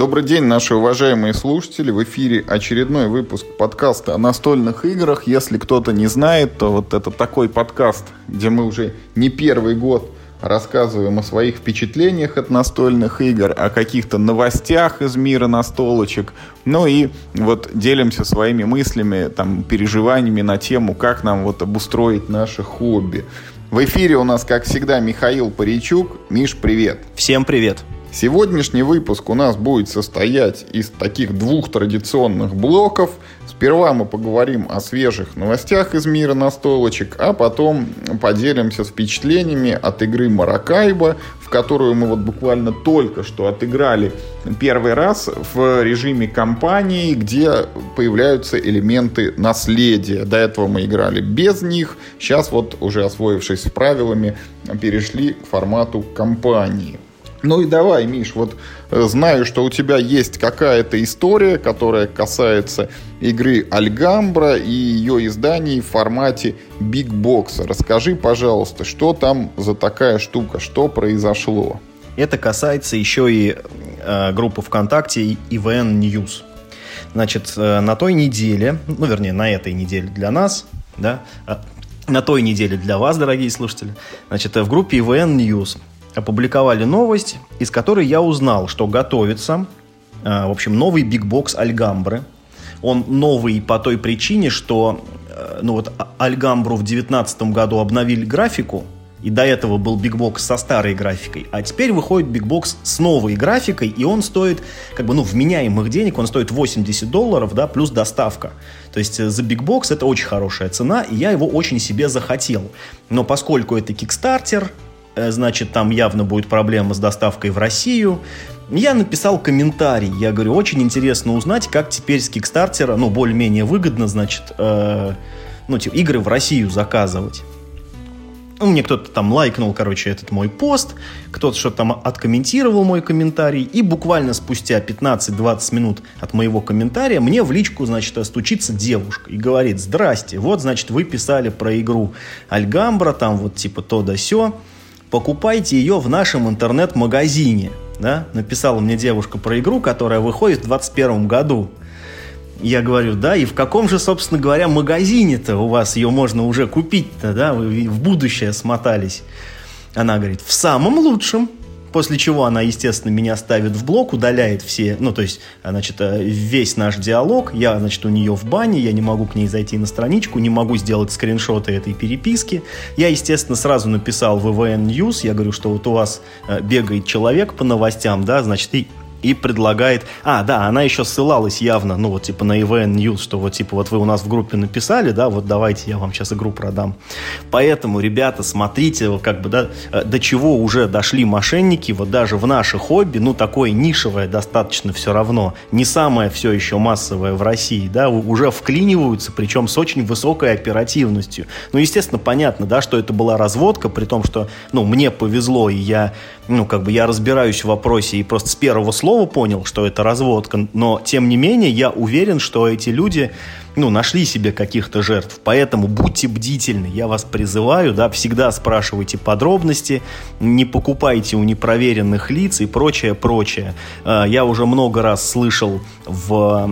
Добрый день, наши уважаемые слушатели. В эфире очередной выпуск подкаста о настольных играх. Если кто-то не знает, то вот это такой подкаст, где мы уже не первый год рассказываем о своих впечатлениях от настольных игр, о каких-то новостях из мира настолочек, ну и вот делимся своими мыслями, там, переживаниями на тему, как нам вот обустроить наше хобби. В эфире у нас, как всегда, Михаил Паричук. Миш, привет! Всем привет! Сегодняшний выпуск у нас будет состоять из таких двух традиционных блоков. Сперва мы поговорим о свежих новостях из мира настолочек, а потом поделимся впечатлениями от игры Маракайбо, в которую мы вот буквально только что отыграли первый раз в режиме кампании, где появляются элементы наследия. До этого мы играли без них, сейчас вот уже освоившись с правилами, перешли к формату кампании. Ну и давай, Миш, вот знаю, что у тебя есть какая-то история, которая касается игры «Альгамбра» и ее изданий в формате бигбокса. Расскажи, пожалуйста, что там за такая штука, что произошло? Это касается еще и группы ВКонтакте «ИВН Ньюс». Значит, на той неделе, ну, вернее, на этой неделе для нас, да, на той неделе для вас, дорогие слушатели, значит, в группе «ИВН Ньюс» опубликовали новость, из которой я узнал, что готовится, в общем, новый бигбокс Альгамбры. Он новый по той причине, что, ну вот, Альгамбру в 2019 году обновили графику, и до этого был бигбокс со старой графикой, а теперь выходит бигбокс с новой графикой, и он стоит, как бы, ну, вменяемых денег, он стоит $80, да, плюс доставка. То есть за бигбокс это очень хорошая цена, и я его очень себе захотел. Но поскольку это Kickstarter, значит, там явно будет проблема с доставкой в Россию. Я написал комментарий. Я говорю, очень интересно узнать, как теперь с Kickstarter, ну, более-менее выгодно, значит, ну, типа, игры в Россию заказывать. Ну, мне кто-то там лайкнул, короче, этот мой пост. Кто-то что-то там откомментировал мой комментарий. И буквально спустя 15-20 минут от моего комментария мне в личку, значит, стучится девушка и говорит: «Здрасте, вот, значит, вы писали про игру Альгамбра, там вот типа то да сё. Покупайте ее в нашем интернет-магазине», да? Написала мне девушка про игру, которая выходит в 2021 году. Я говорю, да, и в каком же, собственно говоря, магазине-то у вас ее можно уже купить-то, да? Вы в будущее смотались. Она говорит, в самом лучшем. После чего она, естественно, меня ставит в блок, удаляет все, ну, то есть, значит, весь наш диалог. Я, значит, у нее в бане, я не могу к ней зайти на страничку, не могу сделать скриншоты этой переписки. Я, естественно, сразу написал в ИВН Ньюс, я говорю, что вот у вас бегает человек по новостям, да, значит, и предлагает... А, да, она еще ссылалась явно, ну, вот, типа, на ИВН Ньюс, что вот, типа, вот вы у нас в группе написали, да, вот давайте я вам сейчас игру продам. Поэтому, ребята, смотрите, как бы, да, до чего уже дошли мошенники, вот даже в наше хобби, ну, такое нишевое достаточно все равно, не самое все еще массовое в России, да, уже вклиниваются, причем с очень высокой оперативностью. Ну, естественно, понятно, да, что это была разводка, при том, что, ну, мне повезло, и я, ну, как бы, я разбираюсь в вопросе, и просто с первого слова понял, что это разводка, но тем не менее я уверен, что эти люди, ну, нашли себе каких-то жертв, поэтому будьте бдительны, я вас призываю, да, всегда спрашивайте подробности, не покупайте у непроверенных лиц и прочее, прочее. Я уже много раз слышал в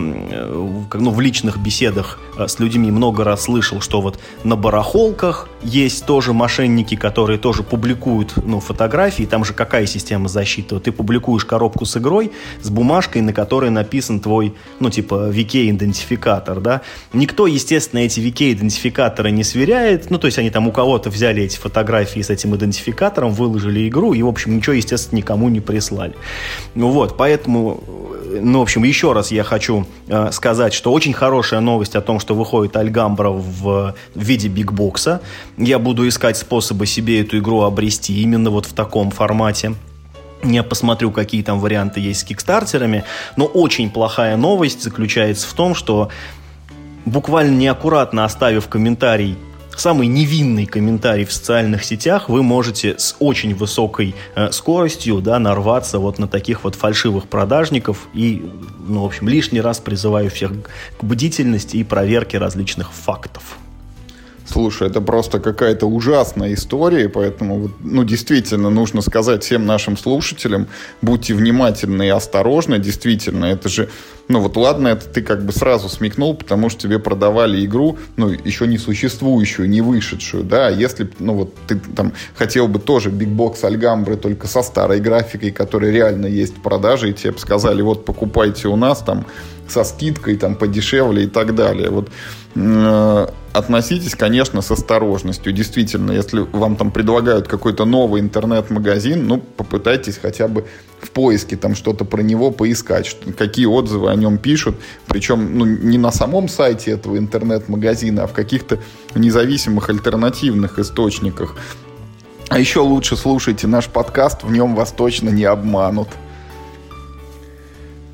личных беседах с людьми, много раз слышал, что вот на барахолках есть тоже мошенники, которые тоже публикуют, ну, фотографии, там же какая система защиты, ты публикуешь коробку с игрой, с бумажкой, на которой написан твой, ну, типа, VK-идентификатор, да. Никто, естественно, эти VK-идентификаторы не сверяет, ну, то есть они там у кого-то взяли эти фотографии с этим идентификатором, выложили игру и, в общем, ничего, естественно, никому не прислали. Ну, вот, поэтому, ну, в общем, еще раз я хочу сказать, что очень хорошая новость о том, что выходит Альгамбра в виде бигбокса. Я буду искать способы себе эту игру обрести именно вот в таком формате. Я посмотрю, какие там варианты есть с кикстартерами, но очень плохая новость заключается в том, что буквально неаккуратно оставив комментарий, самый невинный комментарий в социальных сетях, вы можете с очень высокой скоростью, да, нарваться вот на таких вот фальшивых продажников и, ну, в общем, лишний раз призываю всех к бдительности и проверке различных фактов. Слушай, это просто какая-то ужасная история, поэтому, ну, действительно, нужно сказать всем нашим слушателям, будьте внимательны и осторожны, действительно, это же, ну, вот ладно, это ты как бы сразу смекнул, потому что тебе продавали игру, ну, еще не существующую, не вышедшую, да, если, ну, вот ты там хотел бы тоже бигбокс Альгамбры только со старой графикой, которая реально есть в продаже, и тебе бы сказали, вот, покупайте у нас, там, со скидкой, там, подешевле и так далее, вот. Относитесь, конечно, с осторожностью. Действительно, если вам там предлагают какой-то новый интернет-магазин, ну, попытайтесь хотя бы в поиске там что-то про него поискать, какие отзывы о нем пишут. Причем, ну, не на самом сайте этого интернет-магазина, а в каких-то независимых альтернативных источниках. А еще лучше слушайте наш подкаст, в нем вас точно не обманут.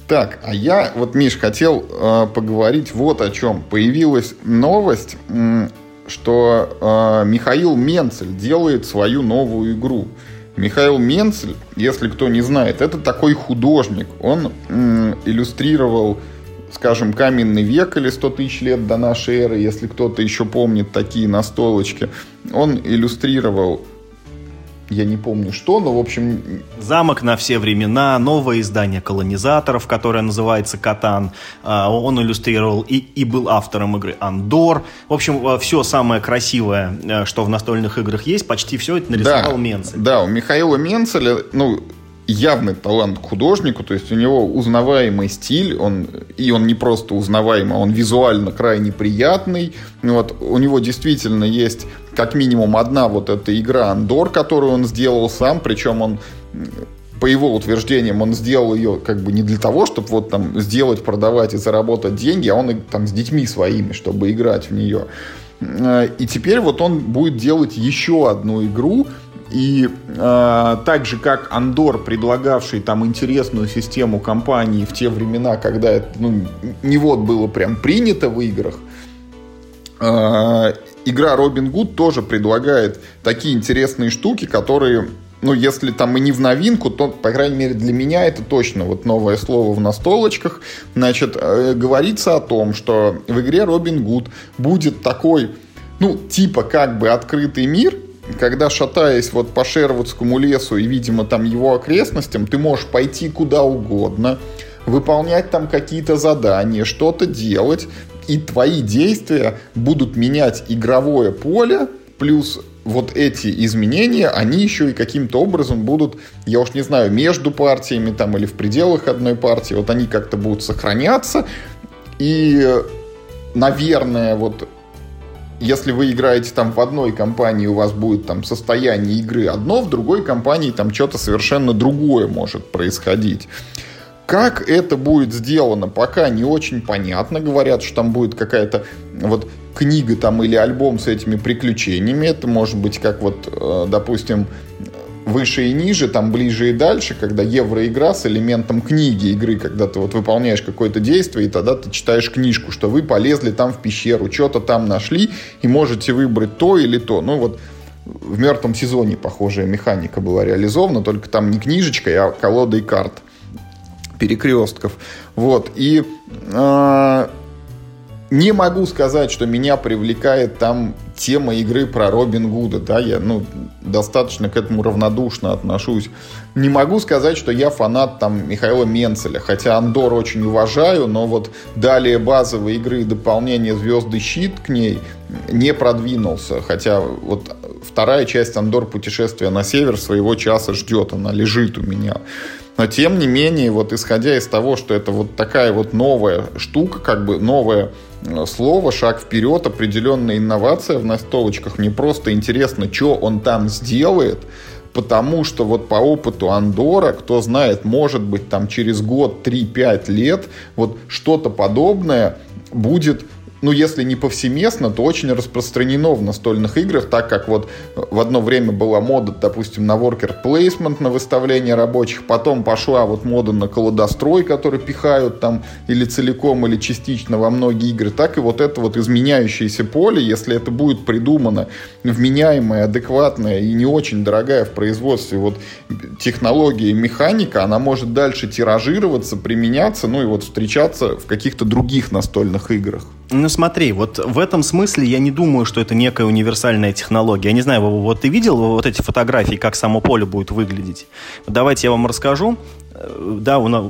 Так, а я, вот, Миш, хотел поговорить вот о чем. Появилась новость, что Михаил Менцель делает свою новую игру. Михаил Менцель, если кто не знает, это такой художник. Он иллюстрировал, скажем, «Каменный век» или «100 тысяч лет до нашей эры», если кто-то еще помнит такие настолочки. Он иллюстрировал... Я не помню что, но в общем... «Замок на все времена», новое издание «Колонизаторов», которое называется «Катан». Он иллюстрировал и был автором игры «Андор». В общем, все самое красивое, что в настольных играх есть, почти все это нарисовал, да, Менцель. Да, у Михаила Менцеля, ну, явный талант к художнику, то есть у него узнаваемый стиль, он не просто узнаваемый, он визуально крайне приятный. Вот, у него действительно есть... как минимум одна вот эта игра «Андор», которую он сделал сам, причем он, по его утверждениям, он сделал ее как бы не для того, чтобы вот там сделать, продавать и заработать деньги, а он там с детьми своими, чтобы играть в нее. И теперь вот он будет делать еще одну игру, и так же, как «Андор», предлагавший там интересную систему кампании в те времена, когда это, ну, не вот было прям принято в играх, игра Robin Hood тоже предлагает такие интересные штуки, которые, ну, если там и не в новинку, то, по крайней мере, для меня это точно вот новое слово в настолочках. Значит, говорится о том, что в игре Robin Hood будет такой, ну, типа как бы открытый мир, когда, шатаясь вот по Шервудскому лесу и, видимо, там его окрестностям, ты можешь пойти куда угодно, выполнять там какие-то задания, что-то делать, и твои действия будут менять игровое поле, плюс вот эти изменения, они еще и каким-то образом будут, я уж не знаю, между партиями там или в пределах одной партии, вот они как-то будут сохраняться. И, наверное, вот если вы играете там в одной компании, у вас будет там состояние игры одно, в другой компании там что-то совершенно другое может происходить. Как это будет сделано, пока не очень понятно. Говорят, что там будет какая-то вот книга там или альбом с этими приключениями. Это может быть как вот, допустим, «Выше и ниже», там «Ближе и дальше», когда евроигра с элементом книги игры, когда ты вот выполняешь какое-то действие, и тогда ты читаешь книжку, что вы полезли там в пещеру, что-то там нашли, и можете выбрать то или то. Ну вот в «Мертвом сезоне» похожая механика была реализована, только там не книжечкой, а колодой карт. Перекрестков. Вот. И не могу сказать, что меня привлекает там тема игры про Робин Гуда. Да? Я, ну, достаточно к этому равнодушно отношусь. Не могу сказать, что я фанат там Михаила Менцеля. Хотя «Андор» очень уважаю, но вот далее базовой игры и дополнение «Звезды щит» к ней не продвинулся. Хотя вот вторая часть «Андор. Путешествие на север» своего часа ждет. Она лежит у меня. Но, тем не менее, вот исходя из того, что это вот такая вот новая штука, как бы новое слово, шаг вперед, определенная инновация в настолочках, мне просто интересно, что он там сделает, потому что вот по опыту «Андора», кто знает, может быть, там через год, 3-5 лет вот что-то подобное будет... Ну, если не повсеместно, то очень распространено в настольных играх, так как вот в одно время была мода, допустим, на worker placement, на выставление рабочих, потом пошла вот мода на колодострой, который пихают там или целиком, или частично во многие игры, так и вот это вот изменяющееся поле, если это будет придумано, вменяемая, адекватная и не очень дорогая в производстве вот технология и механика, она может дальше тиражироваться, применяться, ну и вот встречаться в каких-то других настольных играх. Ну смотри, вот в этом смысле я не думаю, что это некая универсальная технология. Я не знаю, вот ты видел вот эти фотографии, как само поле будет выглядеть? Давайте я вам расскажу. Да, у нас...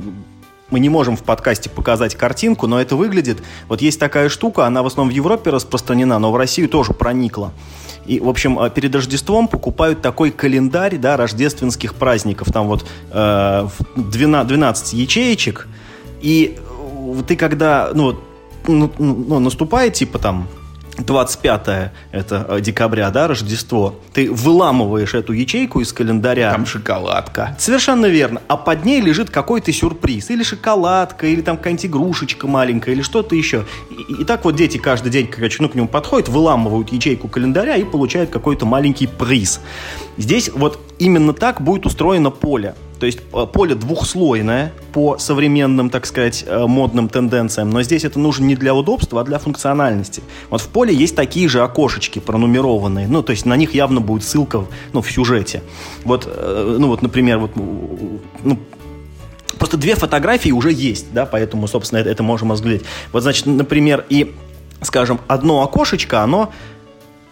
Мы не можем в подкасте показать картинку, но это выглядит... Вот есть такая штука, она в основном в Европе распространена, но в Россию тоже проникла. И, в общем, перед Рождеством покупают такой календарь, да, рождественских праздников. Там вот 12 ячеечек. И ты когда... Ну, наступает, типа, там... 25 это декабря, да, Рождество. Ты выламываешь эту ячейку из календаря. Там шоколадка. Совершенно верно. А под ней лежит какой-то сюрприз. Или шоколадка, или там какая-нибудь игрушечка маленькая, или что-то еще. И так вот дети каждый день, короче, к нему подходят, выламывают ячейку календаря и получают какой-то маленький приз. Здесь вот именно так будет устроено поле. То есть поле двухслойное по современным, так сказать, модным тенденциям. Но здесь это нужно не для удобства, а для функциональности. Вот в поле есть такие же окошечки пронумерованные. Ну, то есть на них явно будет ссылка в сюжете. Вот, например, просто две фотографии уже есть, да, поэтому, собственно, это можем разглядеть. Вот, значит, например, и, скажем, одно окошечко, оно...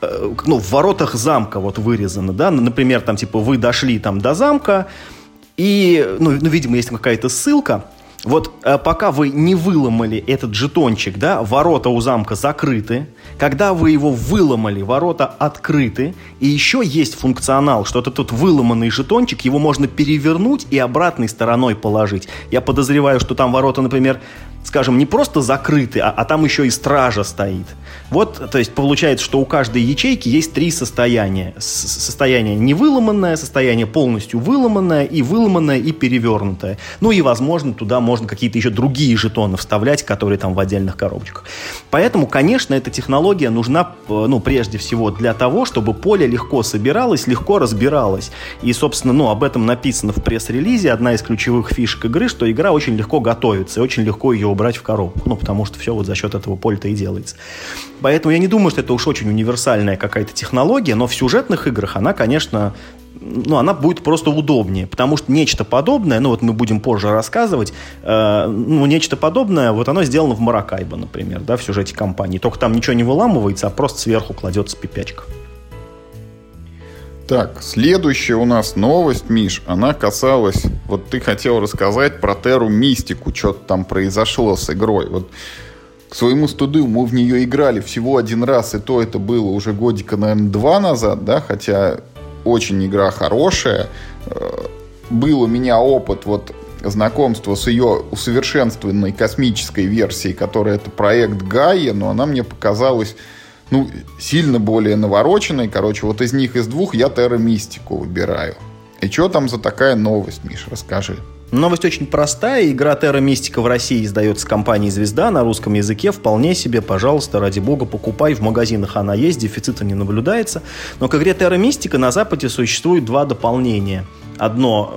в воротах замка вот вырезано, да, например, там, типа, вы дошли там до замка, и, видимо, есть какая-то ссылка, вот пока вы не выломали этот жетончик, да, ворота у замка закрыты, когда вы его выломали, ворота открыты, и еще есть функционал, что этот выломанный жетончик, его можно перевернуть и обратной стороной положить. Я подозреваю, что там ворота, например, скажем, не просто закрыты, а там еще и стража стоит. Вот, то есть получается, что у каждой ячейки есть три состояния. Состояние невыломанное, состояние полностью выломанное, и перевернутое. Ну и, возможно, туда можно какие-то еще другие жетоны вставлять, которые там в отдельных коробочках. Поэтому, конечно, эта технология нужна, прежде всего для того, чтобы поле легко собиралось, легко разбиралось. И, собственно, об этом написано в пресс-релизе. Одна из ключевых фишек игры, что игра очень легко готовится, очень легко ее убрать в коробку, потому что все вот за счет этого поля-то и делается. Поэтому я не думаю, что это уж очень универсальная какая-то технология, но в сюжетных играх она, конечно, она будет просто удобнее, потому что нечто подобное, мы будем позже рассказывать, нечто подобное, оно сделано в Маракайбо, например, да, в сюжете кампании, только там ничего не выламывается, а просто сверху кладется пипячка. Так, следующая у нас новость, Миш, она касалась... Вот ты хотел рассказать про Terra Mystica, что-то там произошло с игрой. Вот к своему стыду мы в нее играли всего один раз, и то это было уже годика, наверное, 2 назад, да, хотя очень игра хорошая. Был у меня опыт знакомства с ее усовершенствованной космической версией, которая это проект Gaia, но она мне показалась... сильно более навороченный. Короче, вот из них, из двух, я Terra Mystica выбираю. И что там за такая новость, Миш, расскажи. Новость очень простая. Игра Terra Mystica в России издается компанией «Звезда» на русском языке. Вполне себе, пожалуйста, ради бога, покупай. В магазинах она есть, дефицита не наблюдается. Но к игре Terra Mystica на Западе существует 2 дополнения. Одно,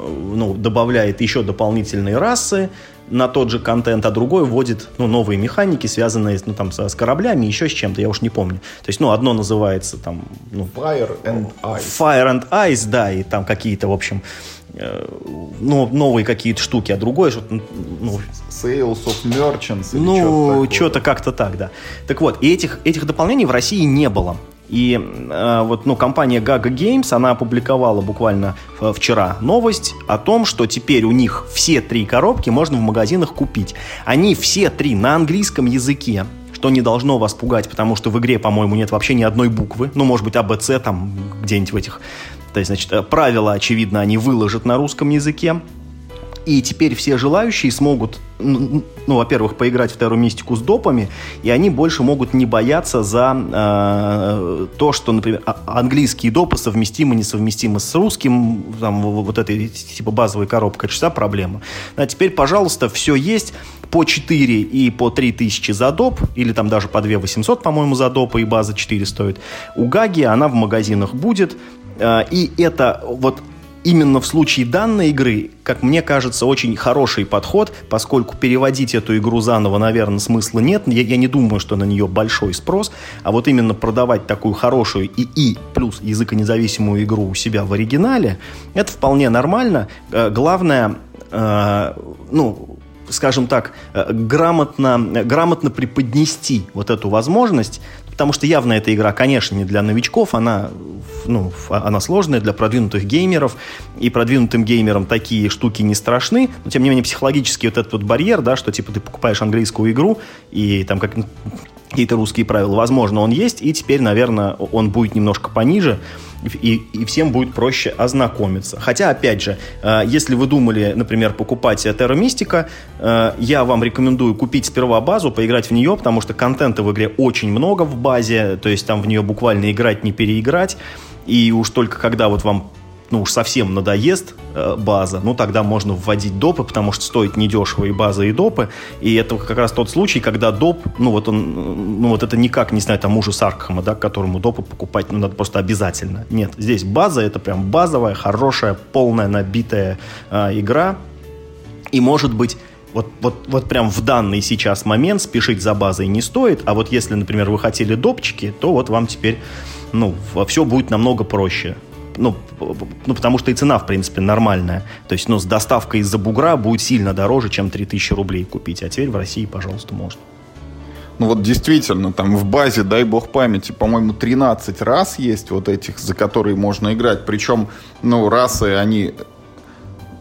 добавляет еще дополнительные расы на тот же контент, а другой вводит новые механики, связанные с кораблями, еще с чем-то, я уж не помню. То есть, одно называется там... Fire and Ice. Fire and Ice, да, и там какие-то, в общем, новые какие-то штуки, а другое что-то... Sales of Merchants или что-то как-то так, да. Так вот, и этих дополнений в России не было. И компания Gaga Games, она опубликовала буквально вчера новость о том, что теперь у них все 3 коробки можно в магазинах купить. Они все 3 на английском языке, что не должно вас пугать, потому что в игре, по-моему, нет вообще ни одной буквы. Может быть, АБЦ там где-нибудь в этих... То есть, значит, правила, очевидно, они выложат на русском языке. И теперь все желающие смогут, во-первых, поиграть в Terra Mystica с допами, и они больше могут не бояться за то, что, например, английские допы совместимы, несовместимы с русским, там, вот этой типа базовой коробкой, часа проблема. А теперь, пожалуйста, все есть по 4 и по 3000 за доп, или там даже по 2800, по-моему, за допы, и база 4 стоит. У Гаги она в магазинах будет, и это вот... Именно в случае данной игры, как мне кажется, очень хороший подход, поскольку переводить эту игру заново, наверное, смысла нет. Я не думаю, что на нее большой спрос. А вот именно продавать такую хорошую и плюс языконезависимую игру у себя в оригинале, это вполне нормально. Главное, скажем так, грамотно преподнести вот эту возможность, потому что явно эта игра, конечно, не для новичков, она сложная для продвинутых геймеров, и продвинутым геймерам такие штуки не страшны, но, тем не менее, психологически вот этот вот барьер, да, что, типа, ты покупаешь английскую игру, и там как какие-то русские правила, возможно, он есть, и теперь, наверное, он будет немножко пониже, и всем будет проще ознакомиться. Хотя, опять же, если вы думали, например, покупать Terra Mystica, я вам рекомендую купить сперва базу, поиграть в нее, потому что контента в игре очень много в базе, то есть там в нее буквально играть, не переиграть, и уж только когда вот вам совсем надоест база, тогда можно вводить допы, потому что стоит недешево и база, и допы. И это как раз тот случай, когда доп, это никак, не знаю, там, ужу Саркхама, да, которому допы покупать, надо просто обязательно. Нет, здесь база, это прям базовая, хорошая, полная, набитая игра. И, может быть, вот прям в данный сейчас момент спешить за базой не стоит, а вот если, например, вы хотели допчики, то вот вам теперь, все будет намного проще. Потому что и цена, в принципе, нормальная. То есть, с доставкой из-за бугра будет сильно дороже, чем 3000 рублей купить. А теперь в России, пожалуйста, можно. Действительно, там в базе, дай бог памяти, по-моему, 13 рас есть вот этих, за которые можно играть. Причем, расы, они...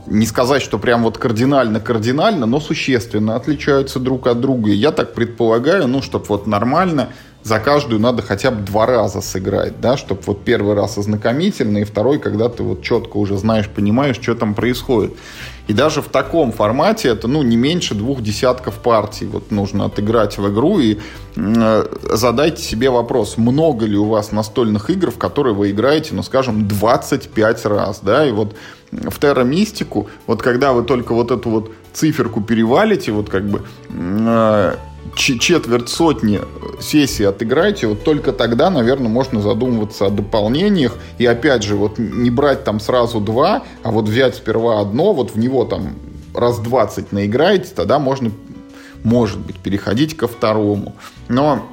Не сказать, что прям вот кардинально, но существенно отличаются друг от друга. И я так предполагаю, чтобы вот нормально... За каждую надо хотя бы 2 раза сыграть, да, чтобы вот первый раз ознакомительно, и второй, когда ты вот четко уже знаешь, понимаешь, что там происходит. И даже в таком формате это, не меньше 2 десятков партий вот нужно отыграть в игру, и задайте себе вопрос, много ли у вас настольных игр, в которые вы играете, 25 раз, да, и вот в Terra Mystica, вот когда вы только вот эту вот циферку перевалите, вот как бы... четверть сотни сессий отыграйте, вот только тогда, наверное, можно задумываться о дополнениях, и опять же, вот не брать там сразу 2, а вот взять сперва одно, вот в него там раз 20 наиграете, тогда можно, может быть, переходить ко второму. Но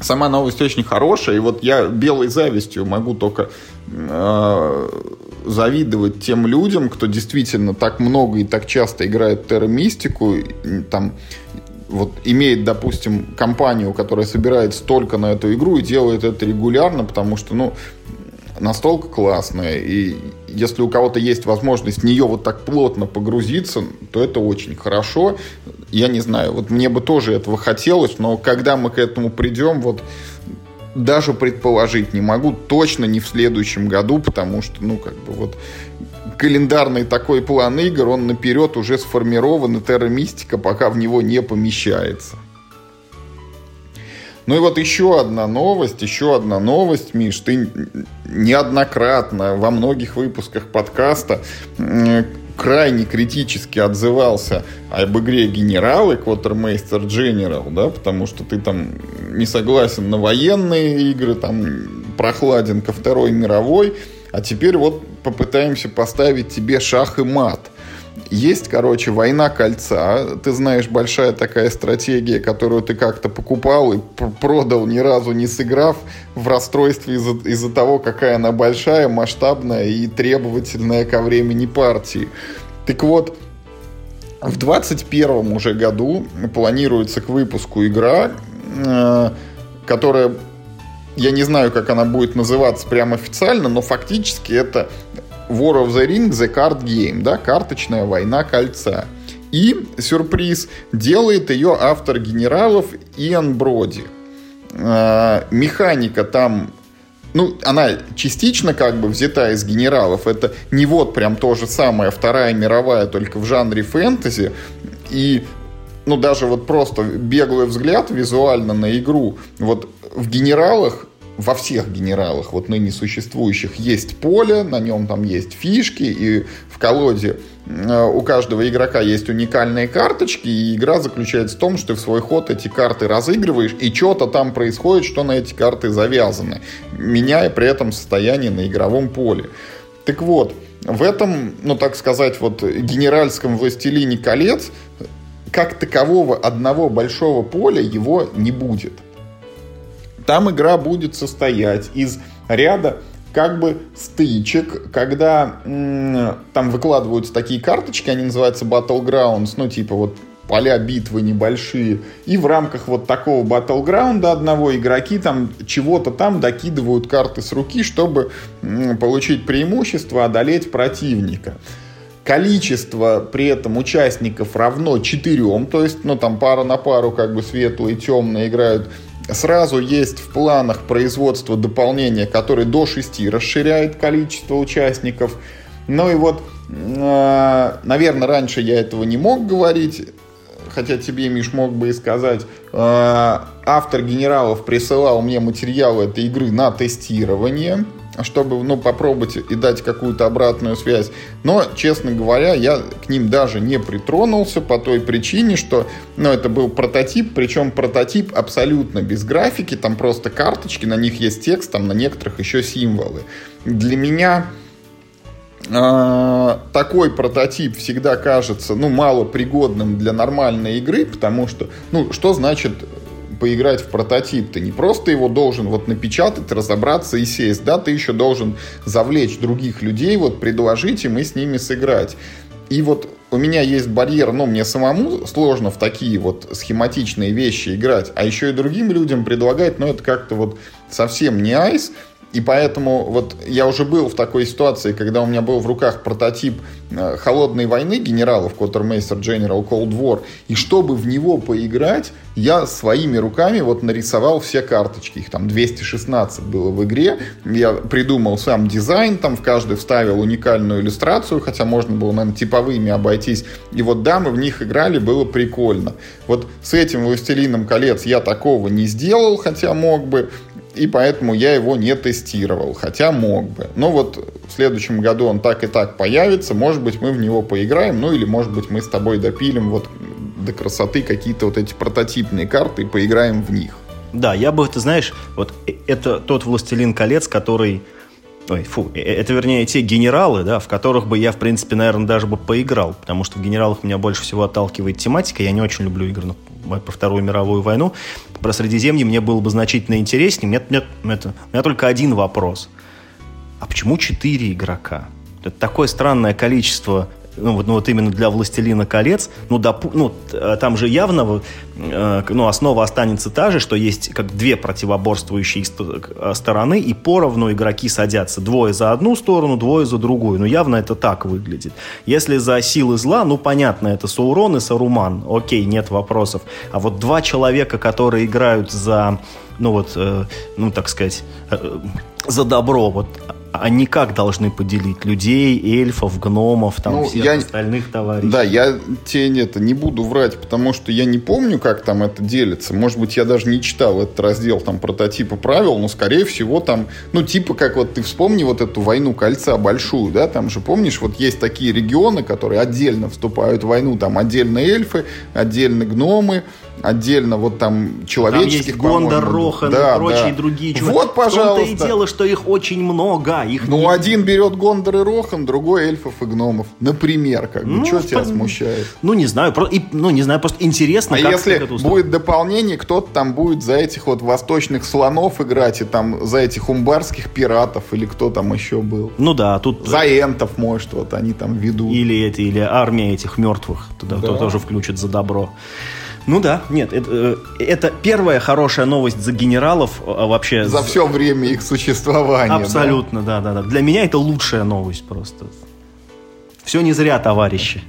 сама новость очень хорошая, и вот я белой завистью могу только завидовать тем людям, кто действительно так много и так часто играет в Terra Mystica, там... Вот имеет, допустим, компанию, которая собирается только на эту игру и делает это регулярно, потому что, настолько классная. И если у кого-то есть возможность в нее вот так плотно погрузиться, то это очень хорошо. Я не знаю, вот мне бы тоже этого хотелось, но когда мы к этому придем, вот даже предположить не могу, точно не в следующем году, потому что, календарный такой план игр, он наперед уже сформирован, и Terra Mystica пока в него не помещается. Ну и вот еще одна новость, Миш, ты неоднократно во многих выпусках подкаста крайне критически отзывался об игре «Генералы», Quartermaster General, да, потому что ты там не согласен на военные игры, там прохладен ко Второй мировой, а теперь вот попытаемся поставить тебе шах и мат. Есть, «Война кольца». Ты знаешь, большая такая стратегия, которую ты как-то покупал и продал, ни разу не сыграв, в расстройстве из-за того, какая она большая, масштабная и требовательная ко времени партии. Так вот, в 2021 уже году планируется к выпуску игра, которая... Я не знаю, как она будет называться прямо официально, но фактически это War of the Ring The Card Game, да, карточная война кольца. И, сюрприз, делает ее автор «Генералов» Иэн Броди. Механика там... она частично как бы взята из «Генералов». Это не вот прям то же самое, Вторая мировая, только в жанре фэнтези. И, даже вот просто беглый взгляд визуально на игру. Вот в «Генералах», во всех «Генералах», вот ныне существующих, есть поле, на нем там есть фишки, и в колоде у каждого игрока есть уникальные карточки, и игра заключается в том, что ты в свой ход эти карты разыгрываешь, и что-то там происходит, что на эти карты завязано, меняя при этом состояние на игровом поле. Так вот, в этом, «Генеральском властелине колец» как такового одного большого поля его не будет. Там игра будет состоять из ряда как бы стычек, когда там выкладываются такие карточки, они называются Battlegrounds, типа вот поля битвы небольшие, и в рамках вот такого батлграунда одного игроки там чего-то там докидывают карты с руки, чтобы получить преимущество, одолеть противника. Количество при этом участников равно 4, то есть, ну, там пара на пару, как бы светлые и темные играют. Сразу есть в планах производство дополнения, которое до 6 расширяет количество участников. Ну и вот, наверное, раньше я этого не мог говорить, хотя тебе, Миш, мог бы и сказать. Автор «Генералов» присылал мне материалы этой игры на тестирование, чтобы, ну, попробовать и дать какую-то обратную связь. Но, честно говоря, я к ним даже не притронулся по той причине, что, ну, это был прототип, причем прототип абсолютно без графики, там просто карточки, на них есть текст, там на некоторых еще символы. Для меня такой прототип всегда кажется, ну, малопригодным для нормальной игры, потому что, ну, что значит поиграть в прототип? Ты не просто его должен вот напечатать, разобраться и сесть, да, ты еще должен завлечь других людей, вот предложить им и с ними сыграть. И вот у меня есть барьер, но мне самому сложно в такие вот схематичные вещи играть, а еще и другим людям предлагать, но это как-то вот совсем не айс. И поэтому вот я уже был в такой ситуации, когда у меня был в руках прототип «Холодной войны» генералов, Quartermaster General Cold War, и чтобы в него поиграть, я своими руками вот нарисовал все карточки. Их там 216 было в игре. Я придумал сам дизайн, там в каждый вставил уникальную иллюстрацию, хотя можно было, наверное, типовыми обойтись. И вот дамы в них играли, было прикольно. Вот с этим «Властелином колец» я такого не сделал, хотя мог бы. И поэтому я его не тестировал, хотя мог бы. Но вот в следующем году он так и так появится, может быть, мы в него поиграем, ну или, может быть, мы с тобой допилим вот до красоты какие-то вот эти прототипные карты и поиграем в них. Да, я бы, ты знаешь, вот это тот «Властелин колец», который... это, вернее, те генералы, да, в которых бы я, в принципе, наверное, даже бы поиграл, потому что в «Генералах» меня больше всего отталкивает тематика, я не очень люблю игры, но про Вторую мировую войну, про Средиземье мне было бы значительно интереснее. У меня только один вопрос. А почему 4 игрока? Это такое странное количество, ну вот именно для «Властелина колец». Там же явно основа останется та же, что есть как две противоборствующие стороны, и поровну игроки садятся. Двое за одну сторону, двое за другую. Ну, явно это так выглядит. Если за силы зла, ну, понятно, это Саурон и Саруман. Окей, нет вопросов. А вот два человека, которые играют за, за добро, вот... Они как должны поделить? Людей, эльфов, гномов, всех остальных товарищей? Да, я тебе не буду врать, потому что я не помню, как там это делится. Может быть, я даже не читал этот раздел там прототипа правил, но, скорее всего, там... как вот ты вспомни вот эту «Войну кольца» большую, да? Там же, помнишь, вот есть такие регионы, которые отдельно вступают в войну. Там отдельно эльфы, отдельно гномы, отдельно вот там человеческих... Там есть Гондор, Рохан и прочие другие чуваки. Вот, пожалуйста. В том-то и дело, что их очень много. Один берет Гондор и Рохан, другой эльфов и гномов. Например, что тебя смущает? Не знаю, просто интересно, как это устроено. А если будет дополнение, кто-то там будет за этих вот восточных слонов играть, и там за этих умбарских пиратов, или кто там еще был. За энтов, может, вот они там ведут. Или армия этих мертвых, кто тоже включит за добро. Это первая хорошая новость за «Генералов» вообще. За все время их существования. Абсолютно, да. Для меня это лучшая новость просто. Все не зря, товарищи.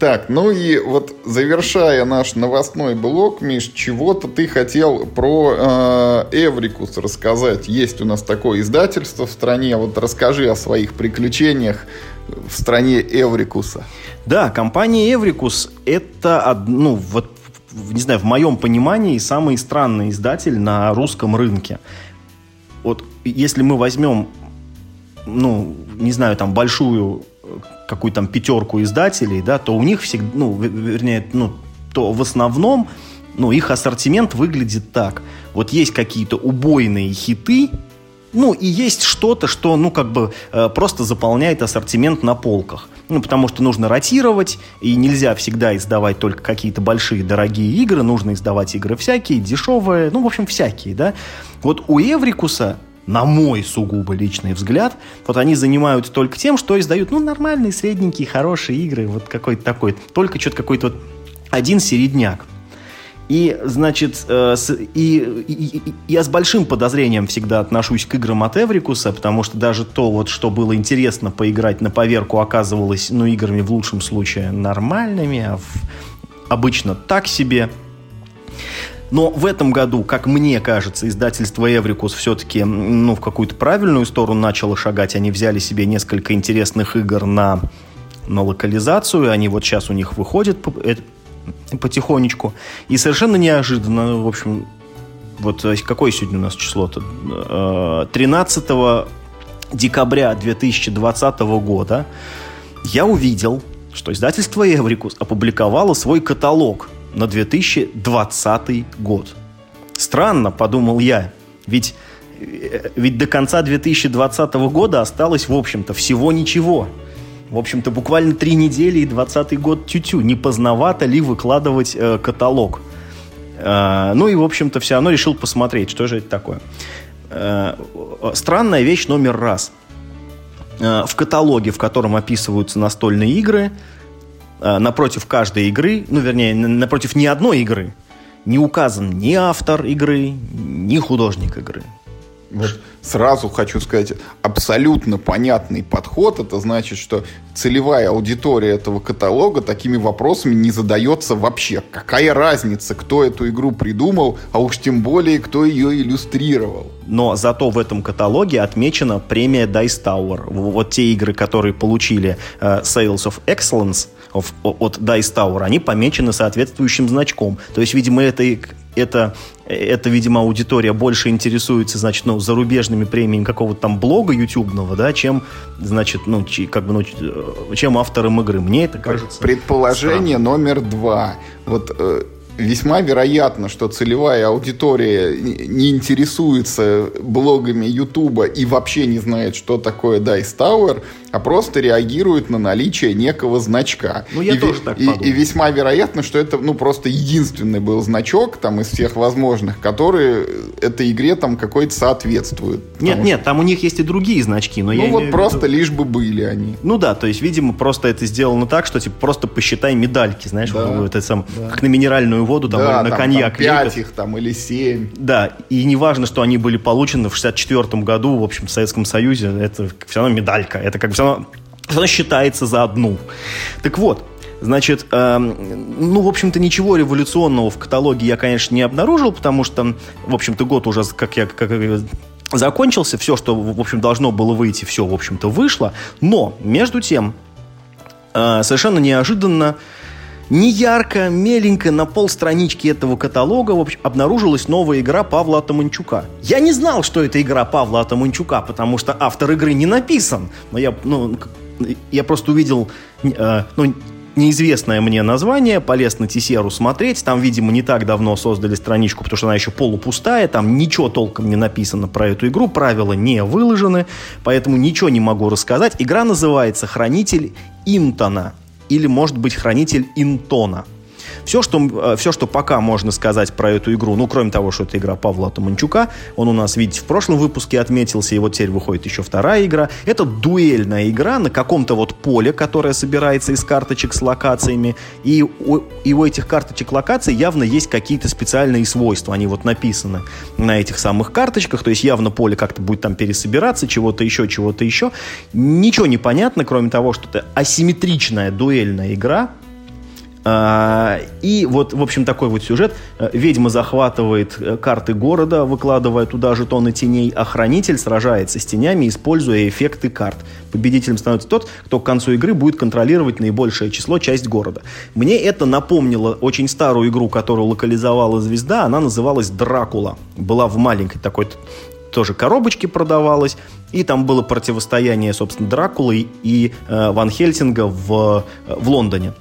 Так, завершая наш новостной блок, Миш, чего-то ты хотел про «Эврикус» рассказать. Есть у нас такое издательство в стране. Вот расскажи о своих приключениях в стране «Эврикуса». Да, компания «Эврикус» — это, в моем понимании, самый странный издатель на русском рынке. Вот если мы возьмем, большую какую-то там пятерку издателей, да, то у них всегда, то в основном, их ассортимент выглядит так. Вот есть какие-то убойные хиты, и есть что-то, что, просто заполняет ассортимент на полках. Потому что нужно ротировать, и нельзя всегда издавать только какие-то большие дорогие игры, нужно издавать игры всякие, дешевые, всякие, да. Вот у «Эврикуса», на мой сугубо личный взгляд, вот они занимаются только тем, что издают, нормальные, средненькие, хорошие игры, вот какой-то такой, только что-то какой-то вот один середняк. И, значит, я с большим подозрением всегда отношусь к играм от Эврикуса, потому что даже то, вот, что было интересно поиграть на поверку, оказывалось, ну, играми в лучшем случае нормальными, а обычно так себе. Но в этом году, как мне кажется, издательство «Эврикус» все-таки, ну, в какую-то правильную сторону начало шагать. Они взяли себе несколько интересных игр на локализацию. Они вот сейчас у них выходят потихонечку. И совершенно неожиданно, в общем, вот какое сегодня у нас число-то? 13 декабря 2020 года я увидел, что издательство «Эврикус» опубликовало свой каталог на 2020 год. Странно, подумал я, ведь до конца 2020 года осталось, в общем-то, всего ничего. В общем-то, буквально 3 недели и 20 год тю-тю. Не поздновато ли выкладывать каталог? Ну и, в общем-то, все равно решил посмотреть, что же это такое. Странная вещь номер раз. В каталоге, в котором описываются настольные игры, напротив каждой игры, ну, вернее, напротив ни одной игры, не указан ни автор игры, ни художник игры. Вот сразу хочу сказать, абсолютно понятный подход. Это значит, что целевая аудитория этого каталога такими вопросами не задается вообще. Какая разница, кто эту игру придумал, а уж тем более, кто ее иллюстрировал. Но зато в этом каталоге отмечена премия Dice Tower. Вот те игры, которые получили Sales of Excellence от Dice Tower, они помечены соответствующим значком. То есть, видимо, это, видимо, аудитория больше интересуется, значит, ну, зарубежными премиями какого-то там блога ютубного, да, чем, значит, ну, как бы, ну, чем автором игры. Мне это кажется. Предположение странным. Номер два. Вот весьма вероятно, что целевая аудитория не интересуется блогами ютуба и вообще не знает, что такое Dice Tower, а просто реагирует на наличие некого значка. Ну, я тоже так подумал. И весьма вероятно, что это, ну, просто единственный был значок там из всех возможных, которые этой игре там какой-то соответствует. Нет, нет, там у них есть и другие значки, но ну, я вот просто ввиду... лишь бы были они. Ну да, то есть, видимо, просто это сделано так, что типа просто посчитай медальки, знаешь, да, вот, это сам, да, как на минеральную воду, там, да, на там, коньяк. Там 5 их там или 7. Да, и неважно, что они были получены в 64 году, в общем, в Советском Союзе, это все равно медалька, это как бы Она считается за одну. Так вот, значит, ну, в общем-то, ничего революционного в каталоге я, конечно, не обнаружил, потому что, в общем-то, год уже, как закончился, все, что, в общем, должно было выйти, все, в общем-то, вышло. Но, между тем, совершенно неожиданно, неярко, меленько на полстранички этого каталога обнаружилась новая игра Павла Атаманчука. Я не знал, что это игра Павла Атаманчука, потому что автор игры не написан. Но я просто увидел неизвестное мне название, полез на Тесеру смотреть. Там, видимо, не так давно создали страничку, потому что она еще полупустая. Там ничего толком не написано про эту игру, правила не выложены, поэтому ничего не могу рассказать. Игра называется «Хранитель Интона». Или, может быть, «Хранитель Интона». Все, что пока можно сказать про эту игру, ну, кроме того, что это игра Павла Атаманчука, он у нас, видите, в прошлом выпуске отметился, и вот теперь выходит еще вторая игра. Это дуэльная игра на каком-то вот поле, которое собирается из карточек с локациями, и у этих карточек локаций явно есть какие-то специальные свойства, они вот написаны на этих самых карточках, то есть явно поле как-то будет там пересобираться, чего-то еще. Ничего не понятно, кроме того, что это асимметричная дуэльная игра. И вот, в общем, такой вот сюжет. Ведьма захватывает карты города, выкладывая туда жетоны теней, а хранитель сражается с тенями, используя эффекты карт. Победителем становится тот, кто к концу игры будет контролировать наибольшее число часть города. Мне это напомнило очень старую игру, которую локализовала «Звезда». Она называлась «Дракула». Была в маленькой такой тоже коробочке продавалась. И там было противостояние, собственно, Дракулы и Ван Хельсинга в Лондоне.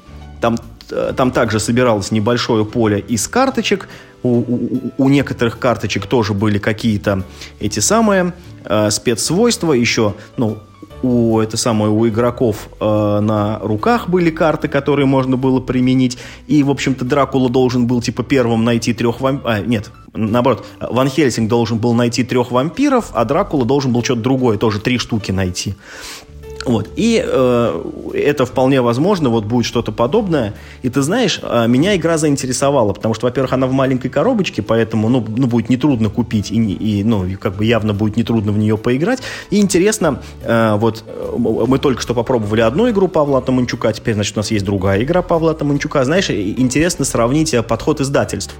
Там также собиралось небольшое поле из карточек. У некоторых карточек тоже были какие-то эти самые спецсвойства. Еще, ну, у игроков на руках были карты, которые можно было применить. И, в общем-то, Дракула должен был, типа, первым найти 3 вампиров. Нет, наоборот, Ван Хельсинг должен был найти 3 вампиров, а Дракула должен был что-то другое, тоже 3 штуки найти. Вот. И это вполне возможно, вот будет что-то подобное. И ты знаешь, меня игра заинтересовала, потому что, во-первых, она в маленькой коробочке, поэтому ну, будет нетрудно купить, и ну, как бы явно будет нетрудно в нее поиграть. И интересно, вот мы только что попробовали одну игру Павла Атаманчука, теперь, значит, у нас есть другая игра Павла Атаманчука. Знаешь, интересно сравнить подход издательств.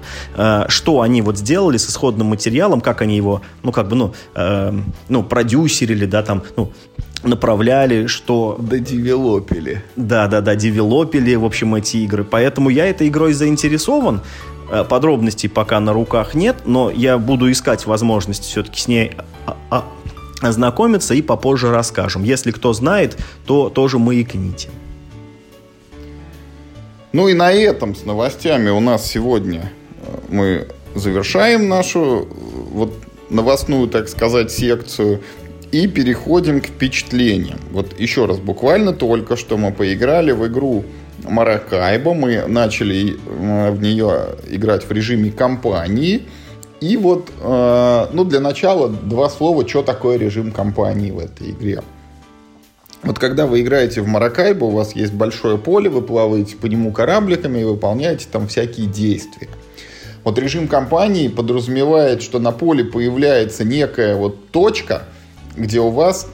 Что они вот сделали с исходным материалом, как они его, ну, как бы, ну, продюсерили, да, там, ну, направляли, что... Додевелопили. Да, девелопили, в общем, эти игры. Поэтому я этой игрой заинтересован. Подробностей пока на руках нет, но я буду искать возможность все-таки с ней ознакомиться и попозже расскажем. Если кто знает, то тоже маякните. Ну и на этом с новостями у нас сегодня мы завершаем нашу вот новостную, так сказать, секцию. И переходим к впечатлениям. Вот еще раз, буквально только что мы поиграли в игру Маракайбо. Мы начали в нее играть в режиме кампании. И вот, ну, для начала два слова, что такое режим кампании в этой игре. Вот когда вы играете в Маракайбо, у вас есть большое поле, вы плаваете по нему корабликами и выполняете там всякие действия. Вот режим кампании подразумевает, что на поле появляется некая вот точка, где у вас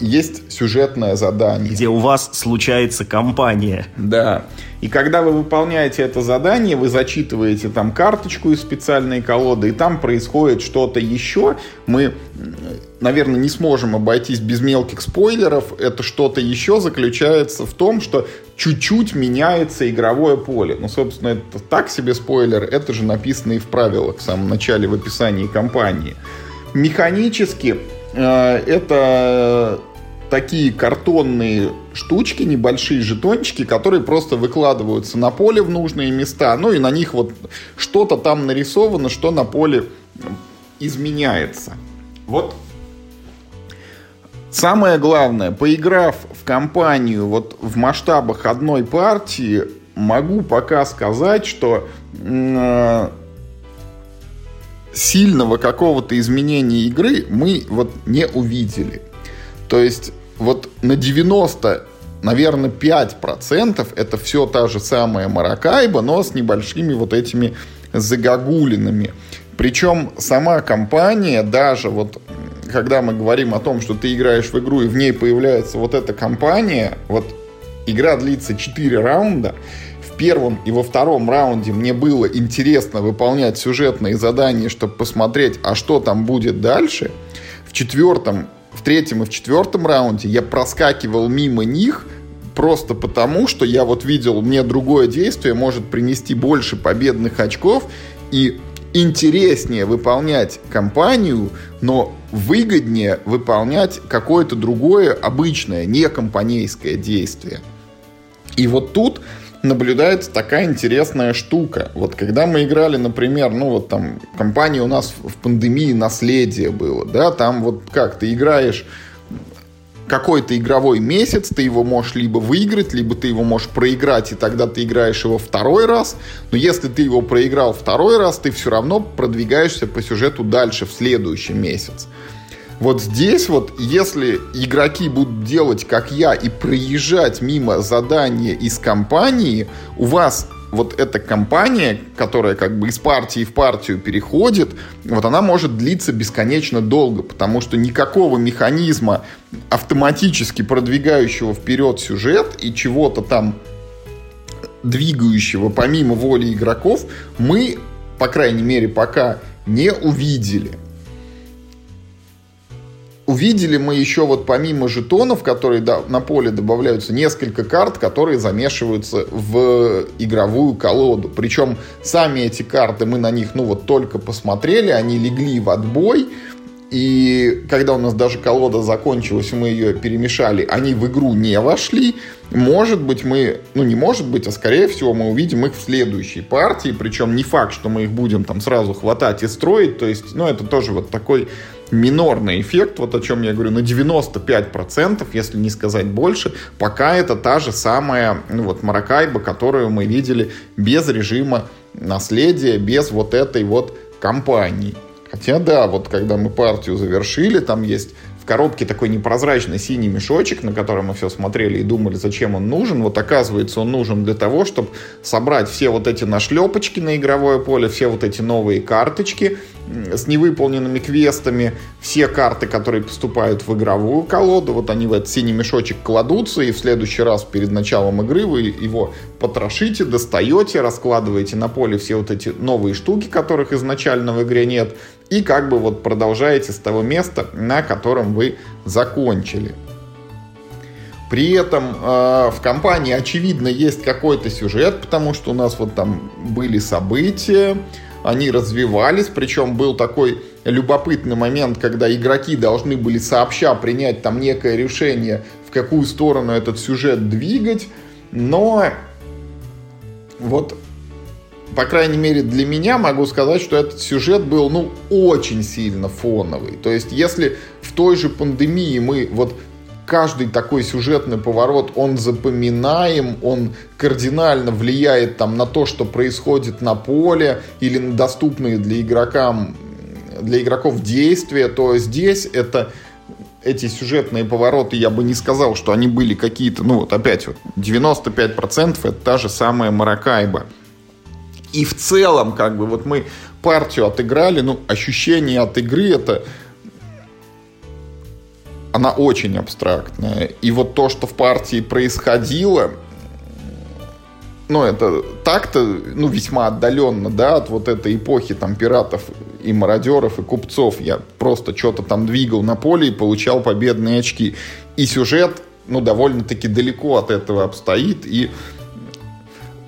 есть сюжетное задание. Где у вас случается кампания. Да. И когда вы выполняете это задание, вы зачитываете там карточку из специальной колоды, и там происходит что-то еще. Мы, наверное, не сможем обойтись без мелких спойлеров. Это что-то еще заключается в том, что чуть-чуть меняется игровое поле. Ну, собственно, это так себе спойлер. Это же написано и в правилах в самом начале, в описании кампании. Механически... Это такие картонные штучки, небольшие жетончики, которые просто выкладываются на поле в нужные места. Ну и на них вот что-то там нарисовано, что на поле изменяется. Вот. Самое главное, поиграв в кампанию вот в масштабах одной партии, могу пока сказать, что... сильного какого-то изменения игры мы вот не увидели. То есть вот на 90, наверное, 5% это все та же самая Маракайбо, но с небольшими вот этими загогулинами. Причем сама кампания, даже вот когда мы говорим о том, что ты играешь в игру и в ней появляется вот эта кампания, вот игра длится 4 раунда, в первом и во втором раунде мне было интересно выполнять сюжетные задания, чтобы посмотреть, а что там будет дальше. В третьем и в четвертом раунде я проскакивал мимо них просто потому, что я вот видел, мне другое действие может принести больше победных очков и интереснее выполнять кампанию, но выгоднее выполнять какое-то другое обычное, не компанейское действие. И вот тут наблюдается такая интересная штука. Вот когда мы играли, например, ну вот там компания у нас в пандемии «Наследие» было, да, там вот как ты играешь какой-то игровой месяц, ты его можешь либо выиграть, либо ты его можешь проиграть, и тогда ты играешь его второй раз, но если ты его проиграл второй раз, ты все равно продвигаешься по сюжету дальше в следующий месяц. Вот здесь вот, если игроки будут делать, как я, и проезжать мимо задания из кампании, у вас вот эта кампания, которая как бы из партии в партию переходит, вот она может длиться бесконечно долго, потому что никакого механизма, автоматически продвигающего вперед сюжет и чего-то там двигающего помимо воли игроков, мы, по крайней мере, пока не увидели. Увидели мы еще вот помимо жетонов, которые на поле добавляются, несколько карт, которые замешиваются в игровую колоду. Причем сами эти карты, мы на них, ну вот только посмотрели, они легли в отбой. И когда у нас даже колода закончилась, мы ее перемешали, они в игру не вошли. Может быть, мы... Ну, не может быть, а скорее всего мы увидим их в следующей партии. Причем не факт, что мы их будем там сразу хватать и строить. То есть, ну, это тоже вот такой... минорный эффект, вот о чем я говорю, на 95%, если не сказать больше, пока это та же самая, ну, вот Маракайбо, которую мы видели без режима наследия, без вот этой вот кампании. Хотя да, вот когда мы партию завершили, там есть в коробке такой непрозрачный синий мешочек, на который мы все смотрели и думали, зачем он нужен. Вот оказывается, он нужен для того, чтобы собрать все вот эти нашлепочки на игровое поле, все вот эти новые карточки с невыполненными квестами, все карты, которые поступают в игровую колоду, вот они в этот синий мешочек кладутся, и в следующий раз перед началом игры вы его потрошите, достаете, раскладываете на поле все вот эти новые штуки, которых изначально в игре нет, и как бы вот продолжаете с того места, на котором вы закончили. При этом в компании, очевидно, есть какой-то сюжет, потому что у нас вот там были события, они развивались, причем был такой любопытный момент, когда игроки должны были сообща принять там некое решение, в какую сторону этот сюжет двигать, но вот, по крайней мере, для меня могу сказать, что этот сюжет был, очень сильно фоновый. То есть, если в той же пандемии мы вот каждый такой сюжетный поворот, он запоминаем, он кардинально влияет там на то, что происходит на поле или на доступные для игроков действия, то здесь эти сюжетные повороты, я бы не сказал, что они были какие-то, 95% это та же самая Маракайбо. И в целом, мы партию отыграли, ощущение от игры она очень абстрактная. И вот то, что в партии происходило, это так-то, весьма отдаленно, да, от вот этой эпохи там пиратов и мародеров и купцов. Я просто что-то там двигал на поле и получал победные очки. И сюжет, довольно-таки далеко от этого обстоит. И,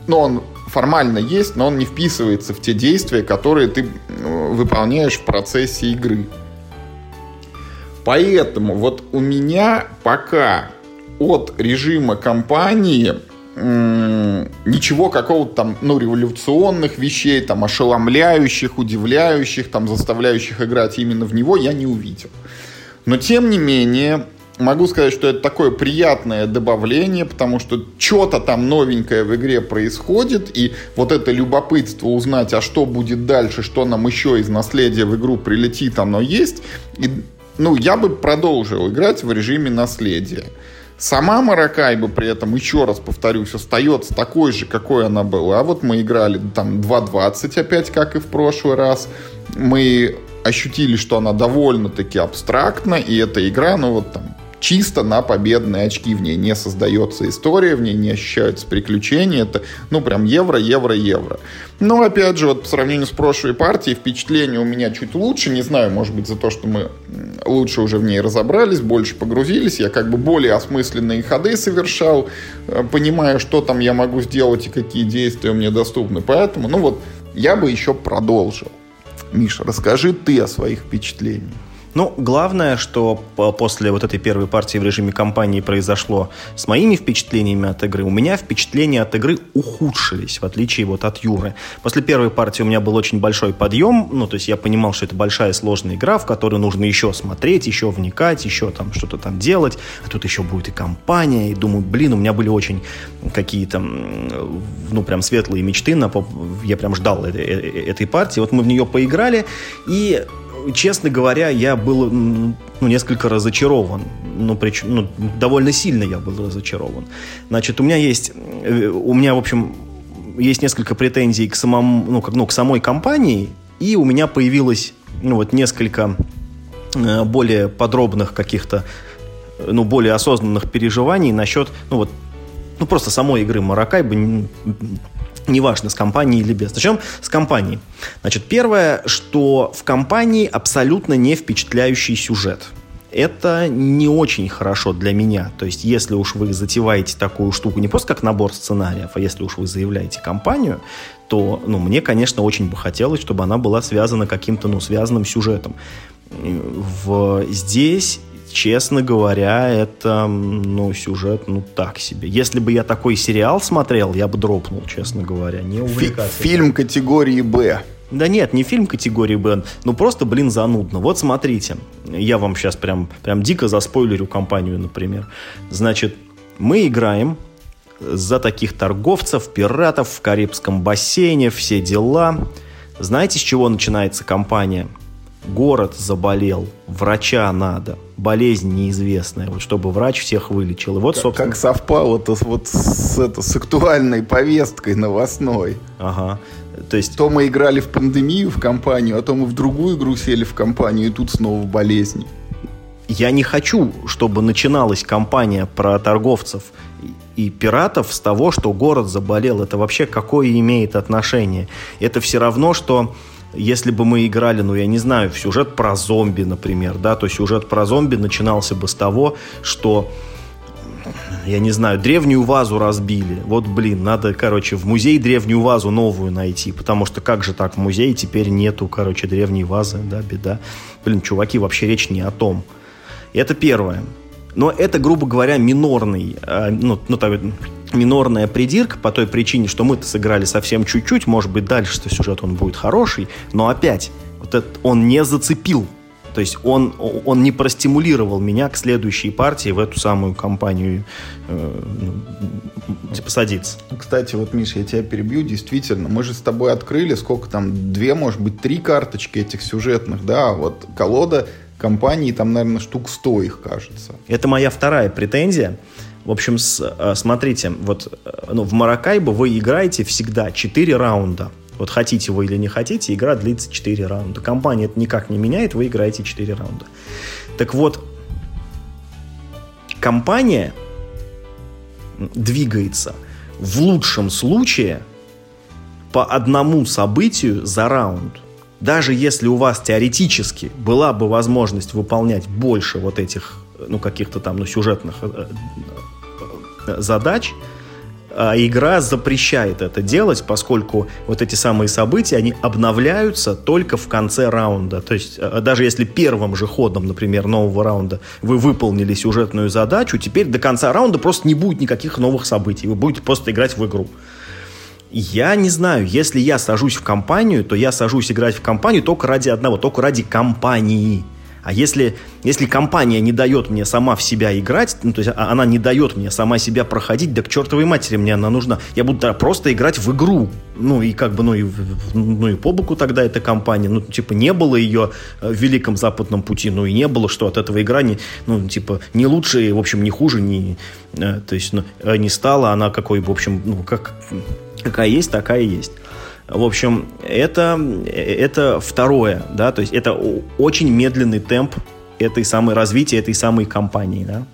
он формально есть, но он не вписывается в те действия, которые ты выполняешь в процессе игры. Поэтому вот у меня пока от режима кампании ничего какого-то там, революционных вещей, там, ошеломляющих, удивляющих, там, заставляющих играть именно в него я не увидел. Но, тем не менее, могу сказать, что это такое приятное добавление, потому что что-то там новенькое в игре происходит, и вот это любопытство узнать, а что будет дальше, что нам еще из наследия в игру прилетит, оно есть, и я бы продолжил играть в режиме наследия. Сама Маракайбо при этом, еще раз повторюсь, остается такой же, какой она была. А вот мы играли там 2.20 опять, как и в прошлый раз. Мы ощутили, что она довольно-таки абстрактна, и эта игра, чисто на победные очки. В ней не создается история, в ней не ощущаются приключения. Это, прям евро. Но, опять же, по сравнению с прошлой партией, впечатление у меня чуть лучше. Не знаю, может быть, за то, что мы лучше уже в ней разобрались, больше погрузились. Я более осмысленные ходы совершал, понимая, что там я могу сделать и какие действия мне доступны. Поэтому, я бы еще продолжил. Миша, расскажи ты о своих впечатлениях. Главное, что после вот этой первой партии в режиме кампании произошло с моими впечатлениями от игры. У меня впечатления от игры ухудшились, в отличие от Юры. После первой партии у меня был очень большой подъем, то есть я понимал, что это большая сложная игра, в которую нужно еще смотреть, еще вникать, еще там что-то там делать, а тут еще будет и кампания, и думаю, у меня были очень какие-то, прям светлые мечты, я прям ждал этой партии, мы в нее поиграли, и честно говоря, я был несколько разочарован. Довольно сильно я был разочарован. Значит, у меня есть несколько претензий к самому, к самой компании, и у меня появилось несколько более подробных каких-то, более осознанных переживаний насчет, просто самой игры Маракайбо. Неважно, с компанией или без. Начнем с компании. Значит, первое, что в компании абсолютно не впечатляющий сюжет. Это не очень хорошо для меня. То есть, если уж вы затеваете такую штуку не просто как набор сценариев, а если уж вы заявляете компанию, то, мне, конечно, очень бы хотелось, чтобы она была связана каким-то, связанным сюжетом. Здесь... Честно говоря, это, сюжет, так себе. Если бы я такой сериал смотрел, я бы дропнул, честно говоря. Не увлекался. Фильм категории «Б». Да нет, не фильм категории «Б». Просто, занудно. Вот смотрите. Я вам сейчас прям дико заспойлерю компанию, например. Значит, мы играем за таких торговцев, пиратов в Карибском бассейне, все дела. Знаете, с чего начинается компания? город заболел, врача надо, болезнь неизвестная, вот чтобы врач всех вылечил. И вот, собственно... Как совпало-то вот с актуальной повесткой новостной. Ага. То есть... То мы играли в пандемию, в компанию, а то мы в другую игру сели в компанию, и тут снова болезни. Я не хочу, чтобы начиналась кампания про торговцев и пиратов с того, что город заболел. Это вообще какое имеет отношение? Это все равно, что... Если бы мы играли, ну, я не знаю, в сюжет про зомби, например, да, то сюжет про зомби начинался бы с того, что, я не знаю, древнюю вазу разбили. Вот, блин, надо, короче, в музей древнюю вазу новую найти, потому что как же так, в музее теперь нету, короче, древней вазы, да, беда. Блин, чуваки, вообще речь не о том. Это первое. Но это, грубо говоря, минорный, минорная придирка по той причине, что мы-то сыграли совсем чуть-чуть, может быть, дальше-то сюжет он будет хороший, но опять, вот этот он не зацепил, то есть он не простимулировал меня к следующей партии в эту самую компанию садиться. Кстати, вот, Миша, я тебя перебью, действительно, мы же с тобой открыли, сколько там, 2, может быть, 3 карточки этих сюжетных, да, вот колода компаний, там, наверное, штук 100 их, кажется. Это моя вторая претензия. В общем, смотрите, вот в Маракайбо вы играете всегда 4 раунда. Вот хотите вы или не хотите, игра длится 4 раунда. Компания это никак не меняет, вы играете 4 раунда. Так вот, компания двигается в лучшем случае по одному событию за раунд. Даже если у вас теоретически была бы возможность выполнять больше вот этих каких-то там сюжетных задач, игра запрещает это делать, поскольку вот эти самые события, они обновляются только в конце раунда. То есть даже если первым же ходом, например, нового раунда вы выполнили сюжетную задачу, теперь до конца раунда просто не будет никаких новых событий, вы будете просто играть в игру. Я не знаю, если я сажусь в компанию, то я сажусь играть в компанию только ради одного, только ради компании. А если компания не дает мне сама в себя играть, то есть она не дает мне сама себя проходить, да к чертовой матери мне она нужна. Я буду просто играть в игру. И по боку тогда эта компания. Не было ее в Великом Западном пути, и не было, что от этого игра не лучше, в общем, не хуже, не стала она какой, в общем, какая есть, такая и есть. В общем, это второе, да, то есть это очень медленный темп этой самой развития, этой самой компании, да.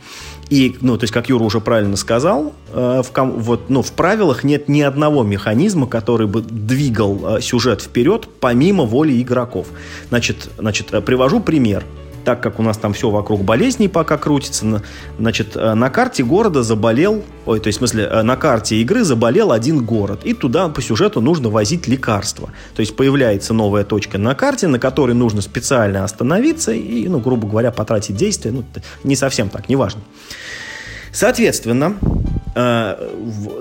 И, то есть, как Юра уже правильно сказал, в правилах нет ни одного механизма, который бы двигал сюжет вперед помимо воли игроков. Значит, привожу пример. Так как у нас там все вокруг болезней пока крутится, значит, на карте города на карте игры заболел один город, и туда по сюжету нужно возить лекарства. То есть появляется новая точка на карте, на которой нужно специально остановиться и, грубо говоря, потратить действие. Не совсем так, неважно. Соответственно,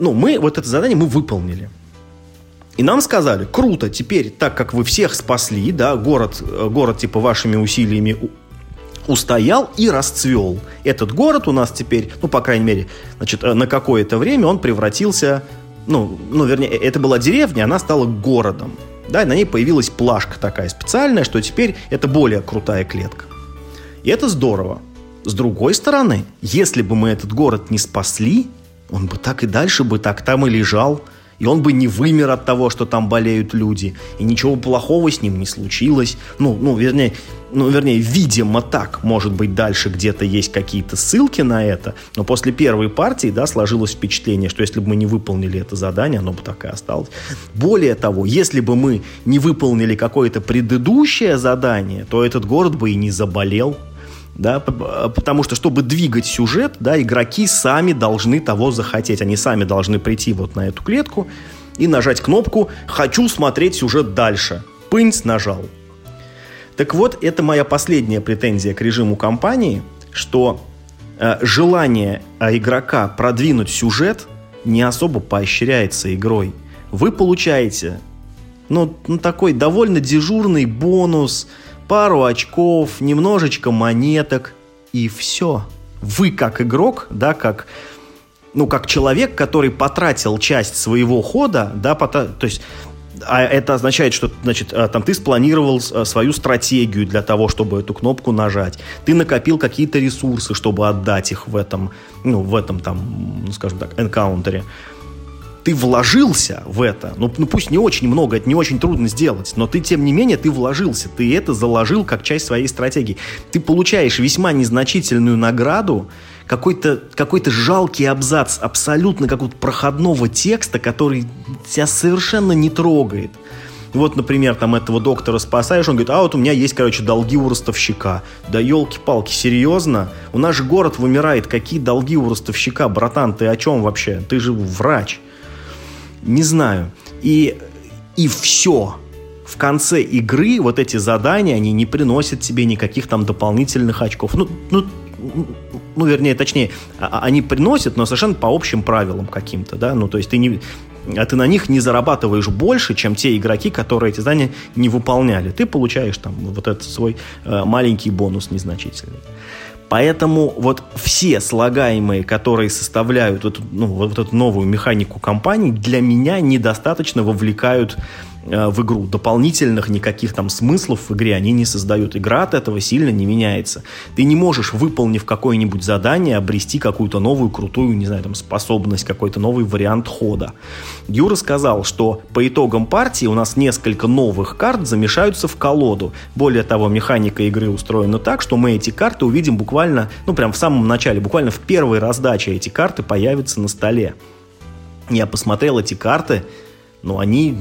мы вот это задание мы выполнили. И нам сказали, круто, теперь, так как вы всех спасли, да, город вашими усилиями устоял и расцвел. Этот город у нас теперь, по крайней мере, значит, на какое-то время он превратился, вернее, это была деревня, она стала городом. Да, и на ней появилась плашка такая специальная, что теперь это более крутая клетка. И это здорово. С другой стороны, если бы мы этот город не спасли, он бы так и дальше бы так там и лежал. И он бы не вымер от того, что там болеют люди. И ничего плохого с ним не случилось. Вернее, видимо так. Может быть, дальше где-то есть какие-то ссылки на это. Но после первой партии, да, сложилось впечатление, что если бы мы не выполнили это задание, оно бы так и осталось. Более того, если бы мы не выполнили какое-то предыдущее задание, то этот город бы и не заболел. Да, потому что, чтобы двигать сюжет, да, игроки сами должны того захотеть. Они сами должны прийти вот на эту клетку и нажать кнопку «Хочу смотреть сюжет дальше». Пынц нажал. Так вот, это моя последняя претензия к режиму кампании, что желание игрока продвинуть сюжет не особо поощряется игрой. Вы получаете такой довольно дежурный бонус, пару очков, немножечко монеток, и все. Вы как игрок, да, как человек, который потратил часть своего хода, да, то есть А это означает, что, значит, там ты спланировал свою стратегию для того, чтобы эту кнопку нажать. Ты накопил какие-то ресурсы, чтобы отдать их в этом, ну, в этом там, ну, скажем так, энкаунтере. Ты вложился в это, ну пусть не очень много, это не очень трудно сделать, но ты, тем не менее, ты вложился, ты это заложил как часть своей стратегии. Ты получаешь весьма незначительную награду, какой-то жалкий абзац абсолютно какого-то проходного текста, который тебя совершенно не трогает. Вот, например, там этого доктора спасаешь, он говорит, а вот у меня есть, короче, долги у ростовщика. Да елки-палки, серьезно? У нас же город вымирает, какие долги у ростовщика, братан, ты о чем вообще? Ты же врач. Не знаю. И все. В конце игры вот эти задания, они не приносят тебе никаких там дополнительных очков. Ну, вернее, точнее, они приносят, но совершенно по общим правилам каким-то, да. Ну, то есть ты на них не зарабатываешь больше, чем те игроки, которые эти задания не выполняли. Ты получаешь там вот этот свой маленький бонус незначительный. Поэтому вот все слагаемые, которые составляют вот эту новую механику кампании, для меня недостаточно вовлекают в игру. Дополнительных никаких там смыслов в игре они не создают. Игра от этого сильно не меняется. Ты не можешь, выполнив какое-нибудь задание, обрести какую-то новую крутую, не знаю, там, способность, какой-то новый вариант хода. Юра сказал, что по итогам партии у нас несколько новых карт замешаются в колоду. Более того, механика игры устроена так, что мы эти карты увидим буквально, ну, прям в самом начале, буквально в первой раздаче эти карты появятся на столе. Я посмотрел эти карты, но они...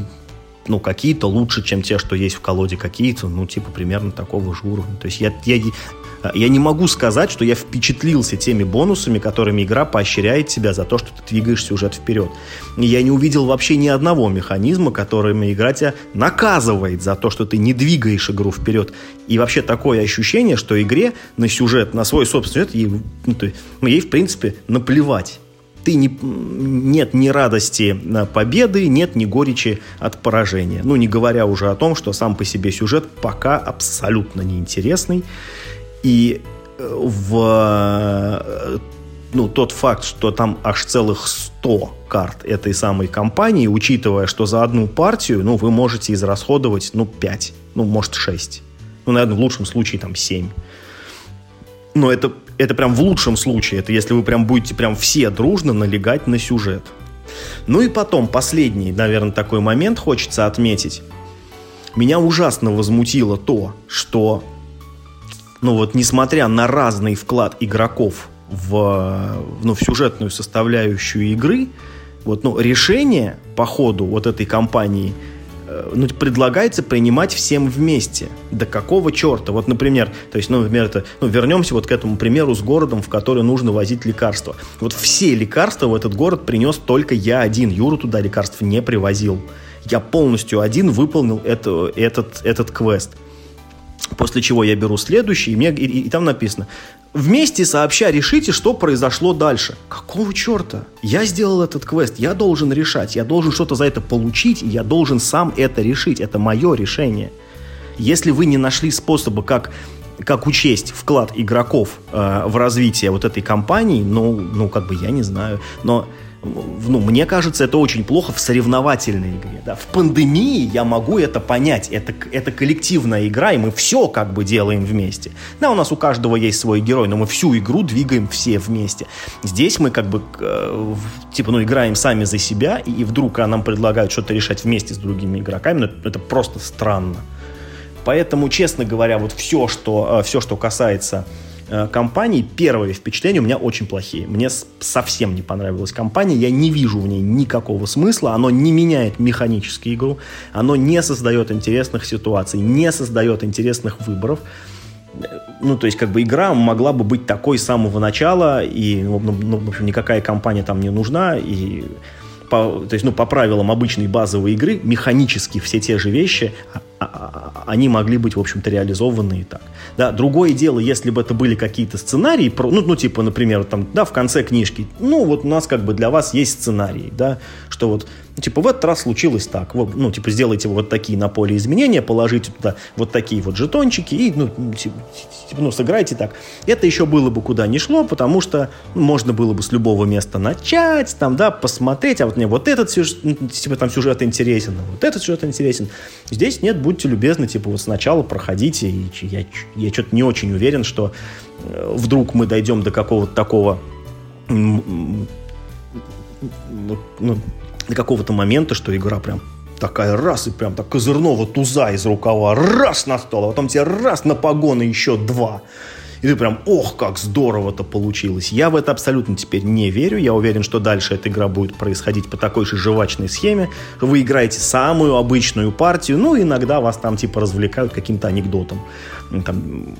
Ну, какие-то лучше, чем те, что есть в колоде, какие-то, ну, типа, примерно такого же уровня. То есть я не могу сказать, что я впечатлился теми бонусами, которыми игра поощряет тебя за то, что ты двигаешь сюжет вперед. Я не увидел вообще ни одного механизма, которым игра тебя наказывает за то, что ты не двигаешь игру вперед. И вообще такое ощущение, что игре на сюжет, на свой собственный сюжет, ей, в принципе, наплевать. Нет ни радости победы, нет ни горечи от поражения. Ну, не говоря уже о том, что сам по себе сюжет пока абсолютно неинтересный. И тот факт, что там аж целых 100 карт этой самой кампании, учитывая, что за одну партию, ну, вы можете израсходовать, 5, может, 6. Наверное, в лучшем случае, 7. Но это прям в лучшем случае. Это если вы прям будете прям все дружно налегать на сюжет. Ну и потом, последний, наверное, такой момент хочется отметить. Меня ужасно возмутило то, что, несмотря на разный вклад игроков в сюжетную составляющую игры, решение по ходу этой кампании предлагается принимать всем вместе. Да какого черта? Например, вернемся к этому примеру с городом, в который нужно возить лекарства. Все лекарства в этот город принес только я один. Юра туда лекарств не привозил. Я полностью один выполнил этот квест. После чего я беру следующий, и там написано: вместе сообща решите, что произошло дальше. Какого черта? Я сделал этот квест, я должен решать, я должен что-то за это получить, я должен сам это решить, это мое решение. Если вы не нашли способа, как учесть вклад игроков в развитие этой кампании, я не знаю, но... мне кажется, это очень плохо в соревновательной игре. Да? В пандемии я могу это понять. Это коллективная игра, и мы все делаем вместе. Да, у нас у каждого есть свой герой, но мы всю игру двигаем все вместе. Здесь мы играем сами за себя, и вдруг нам предлагают что-то решать вместе с другими игроками. Но это просто странно. Поэтому, честно говоря, все, что касается... компании, первые впечатления у меня очень плохие. Мне совсем не понравилась компания, я не вижу в ней никакого смысла, оно не меняет механически игру, оно не создает интересных ситуаций, не создает интересных выборов. Игра могла бы быть такой с самого начала, и, в общем, никакая компания там не нужна, и... по правилам обычной базовой игры, механически все те же вещи они могли быть, в общем-то, реализованы и так. Да, другое дело, если бы это были какие-то сценарии, типа, например, там, да, в конце книжки, у нас как бы для вас есть сценарий, да, что вот, в этот раз случилось так, сделайте вот такие на поле изменения, положите туда вот такие вот жетончики и, сыграйте так. Это еще было бы куда ни шло, потому что можно было бы с любого места начать, там, да, посмотреть, а вот мне вот этот сюжет, там сюжет интересен, а вот этот сюжет интересен. Здесь нет, будьте любезны, сначала проходите, и я что-то не очень уверен, что вдруг мы дойдем до какого-то такого... до какого-то момента, что игра прям такая раз, и прям так козырного туза из рукава раз на стол, а потом тебе раз на погоны еще два. И ты прям, ох, как здорово-то получилось. Я в это абсолютно теперь не верю. Я уверен, что дальше эта игра будет происходить по такой же жвачной схеме. Вы играете самую обычную партию, иногда вас там развлекают каким-то анекдотом. Там,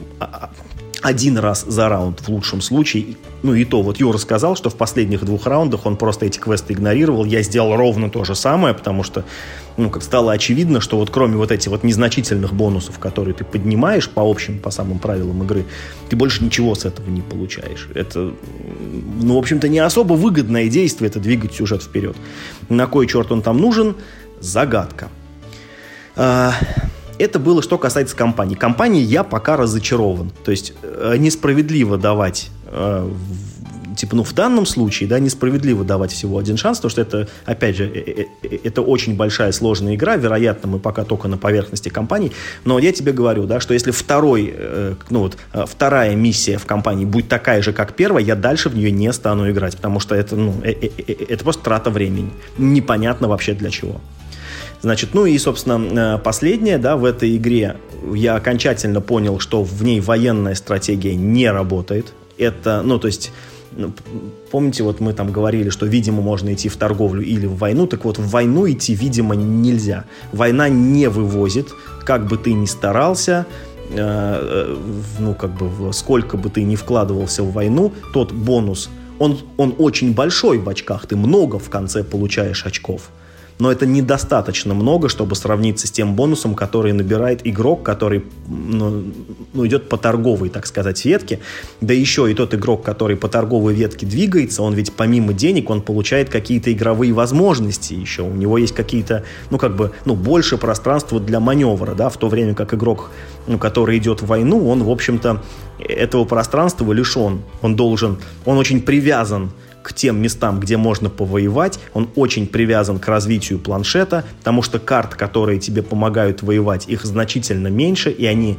один раз за раунд в лучшем случае. И то, Юра сказал, что в последних двух раундах он просто эти квесты игнорировал. Я сделал ровно то же самое, потому что, как стало очевидно, что кроме этих незначительных бонусов, которые ты поднимаешь по общим, по самым правилам игры, ты больше ничего с этого не получаешь. Это, в общем-то, не особо выгодное действие, это двигать сюжет вперед. На кой черт он там нужен? Загадка. Это было, что касается компании. Компании я пока разочарован. То есть несправедливо давать, в данном случае, да, несправедливо давать всего один шанс, потому что это, опять же, это очень большая сложная игра. Вероятно, мы пока только на поверхности компании. Но я тебе говорю, да, что если вторая миссия в компании будет такая же, как первая, я дальше в нее не стану играть, потому что это просто трата времени. Непонятно вообще для чего. Значит, собственно, последнее, да, в этой игре я окончательно понял, что в ней военная стратегия не работает. Это, помните, мы там говорили, что, видимо, можно идти в торговлю или в войну. Так вот, в войну идти, видимо, нельзя. Война не вывозит, как бы ты ни старался, сколько бы ты ни вкладывался в войну, тот бонус, он очень большой в очках, ты много в конце получаешь очков. Но это недостаточно много, чтобы сравниться с тем бонусом, который набирает игрок, который идет по торговой, так сказать, ветке. Да еще и тот игрок, который по торговой ветке двигается, он ведь помимо денег, он получает какие-то игровые возможности еще. У него есть какие-то, больше пространства для маневра, да, в то время как игрок, который идет в войну, он, в общем-то, этого пространства лишен. Он очень привязан к тем местам, где можно повоевать, он очень привязан к развитию планшета, потому что карт, которые тебе помогают воевать, их значительно меньше, и они,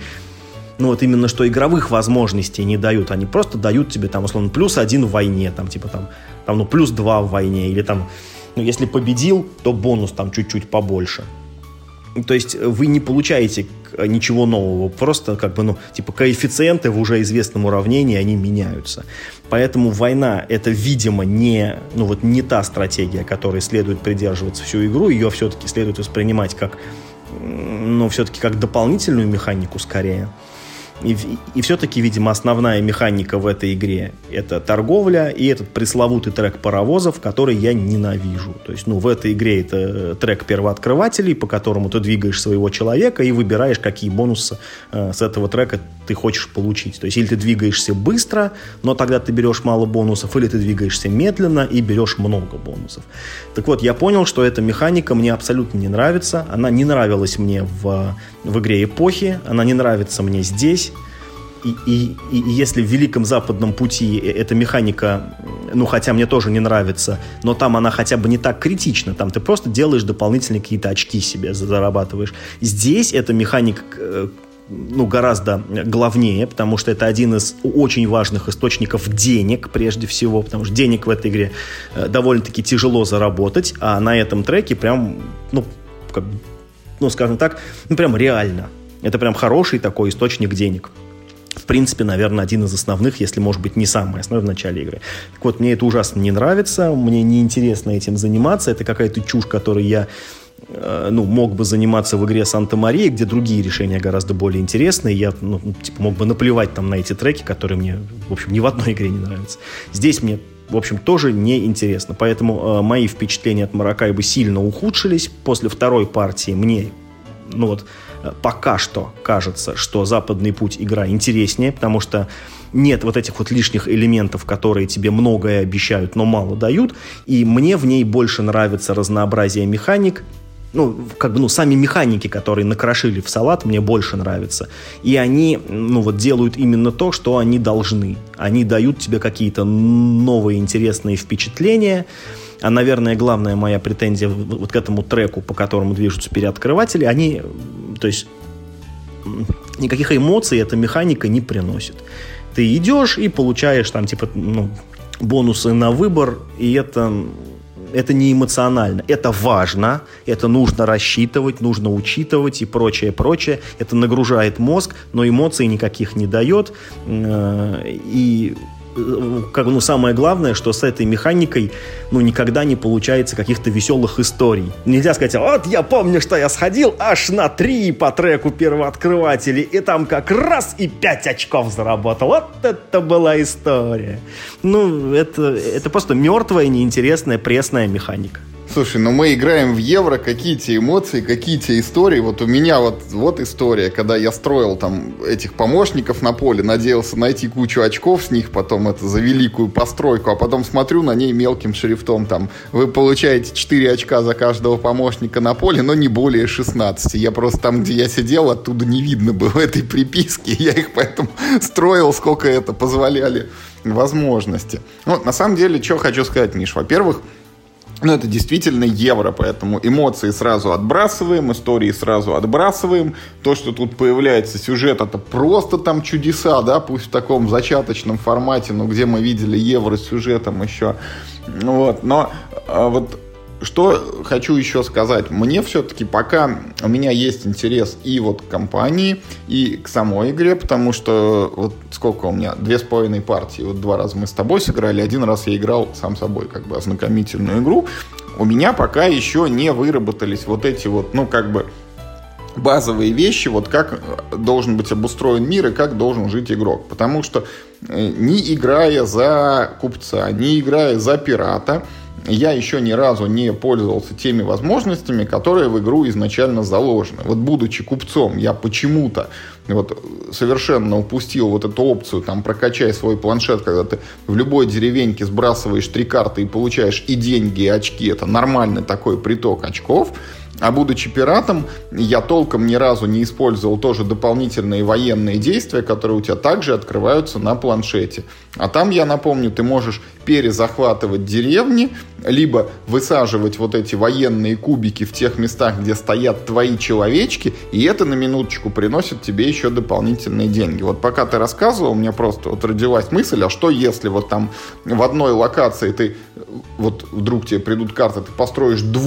именно что игровых возможностей не дают, они просто дают тебе, +1 в войне, +2 в войне, или если победил, то бонус чуть-чуть побольше. То есть вы не получаете ничего нового, просто коэффициенты в уже известном уравнении, они меняются. Поэтому война — это, видимо, не та стратегия, которой следует придерживаться всю игру, ее все-таки следует воспринимать как, все-таки как дополнительную механику скорее. И все-таки, видимо, основная механика в этой игре — это торговля и этот пресловутый трек паровозов, который я ненавижу. То есть, в этой игре это трек первооткрывателей, по которому ты двигаешь своего человека и выбираешь, какие бонусы с этого трека ты хочешь получить. То есть, или ты двигаешься быстро, но тогда ты берешь мало бонусов, или ты двигаешься медленно и берешь много бонусов. Так вот, я понял, что эта механика мне абсолютно не нравится. Она не нравилась мне в игре «Эпохи», она не нравится мне здесь. И если в Великом Западном пути эта механика, хотя мне тоже не нравится, но там она хотя бы не так критична, там ты просто делаешь дополнительные какие-то очки себе, зарабатываешь. Здесь эта механика, гораздо главнее, потому что это один из очень важных источников денег, прежде всего, потому что денег в этой игре довольно-таки тяжело заработать, а на этом треке прям, прям реально. Это прям хороший такой источник денег. В принципе, наверное, один из основных, если, может быть, не самый основной в начале игры. Так вот, мне это ужасно не нравится, мне неинтересно этим заниматься. Это какая-то чушь, которой я мог бы заниматься в игре «Санта-Мария», где другие решения гораздо более интересные. Я мог бы наплевать там на эти треки, которые мне, в общем, ни в одной игре не нравятся. Здесь мне, в общем, тоже неинтересно. Поэтому мои впечатления от «Маракайбо» сильно ухудшились. После второй партии мне ну вот, пока что кажется, что «Западный путь» игра интереснее, потому что нет вот этих вот лишних элементов, которые тебе многое обещают, но мало дают, и мне в ней больше нравится разнообразие механик, сами механики, которые накрошили в салат, мне больше нравятся. И они, делают именно то, что они должны. Они дают тебе какие-то новые интересные впечатления. А, наверное, главная моя претензия вот к этому треку, по которому движутся переоткрыватели, они, то есть, никаких эмоций эта механика не приносит. Ты идешь и получаешь там, бонусы на выбор, и это не эмоционально. Это важно, это нужно рассчитывать, нужно учитывать и прочее. Это нагружает мозг, но эмоций никаких не дает. И самое главное, что с этой механикой никогда не получается каких-то веселых историй. Нельзя сказать: вот я помню, что я сходил аж на 3 по треку первооткрывателей, и там как раз и 5 очков заработал. Вот это была история. Это просто мертвая, неинтересная, пресная механика. Слушай, мы играем в евро, какие-то эмоции, какие-то истории. Вот у меня вот история, когда я строил там этих помощников на поле, надеялся найти кучу очков с них, потом это за великую постройку, а потом смотрю на ней мелким шрифтом там: вы получаете 4 очка за каждого помощника на поле, но не более 16. Я просто там, где я сидел, оттуда не видно было этой приписки, я их поэтому строил, сколько это позволяли возможности. На самом деле, что хочу сказать, Миш, во-первых, это действительно евро, поэтому эмоции сразу отбрасываем, истории сразу отбрасываем. То, что тут появляется сюжет, это просто там чудеса, да, пусть в таком зачаточном формате, но где мы видели евро с сюжетом еще. Что хочу еще сказать. Мне все-таки пока у меня есть интерес и к компании, и к самой игре, потому что сколько у меня? 2,5 партии. 2 раза мы с тобой сыграли, 1 раз я играл сам собой ознакомительную игру. У меня пока еще не выработались эти базовые вещи, как должен быть обустроен мир и как должен жить игрок. Потому что не играя за купца, не играя за пирата, я еще ни разу не пользовался теми возможностями, которые в игру изначально заложены. Будучи купцом, я почему-то совершенно упустил эту опцию, прокачай свой планшет, когда ты в любой деревеньке сбрасываешь 3 карты и получаешь и деньги, и очки. Это нормальный такой приток очков. А будучи пиратом, я толком ни разу не использовал тоже дополнительные военные действия, которые у тебя также открываются на планшете. А там, я напомню, ты можешь перезахватывать деревни, либо высаживать эти военные кубики в тех местах, где стоят твои человечки, и это на минуточку приносит тебе еще дополнительные деньги. Пока ты рассказывал, у меня просто родилась мысль, а что если там в одной локации ты, вдруг тебе придут карты, ты построишь 2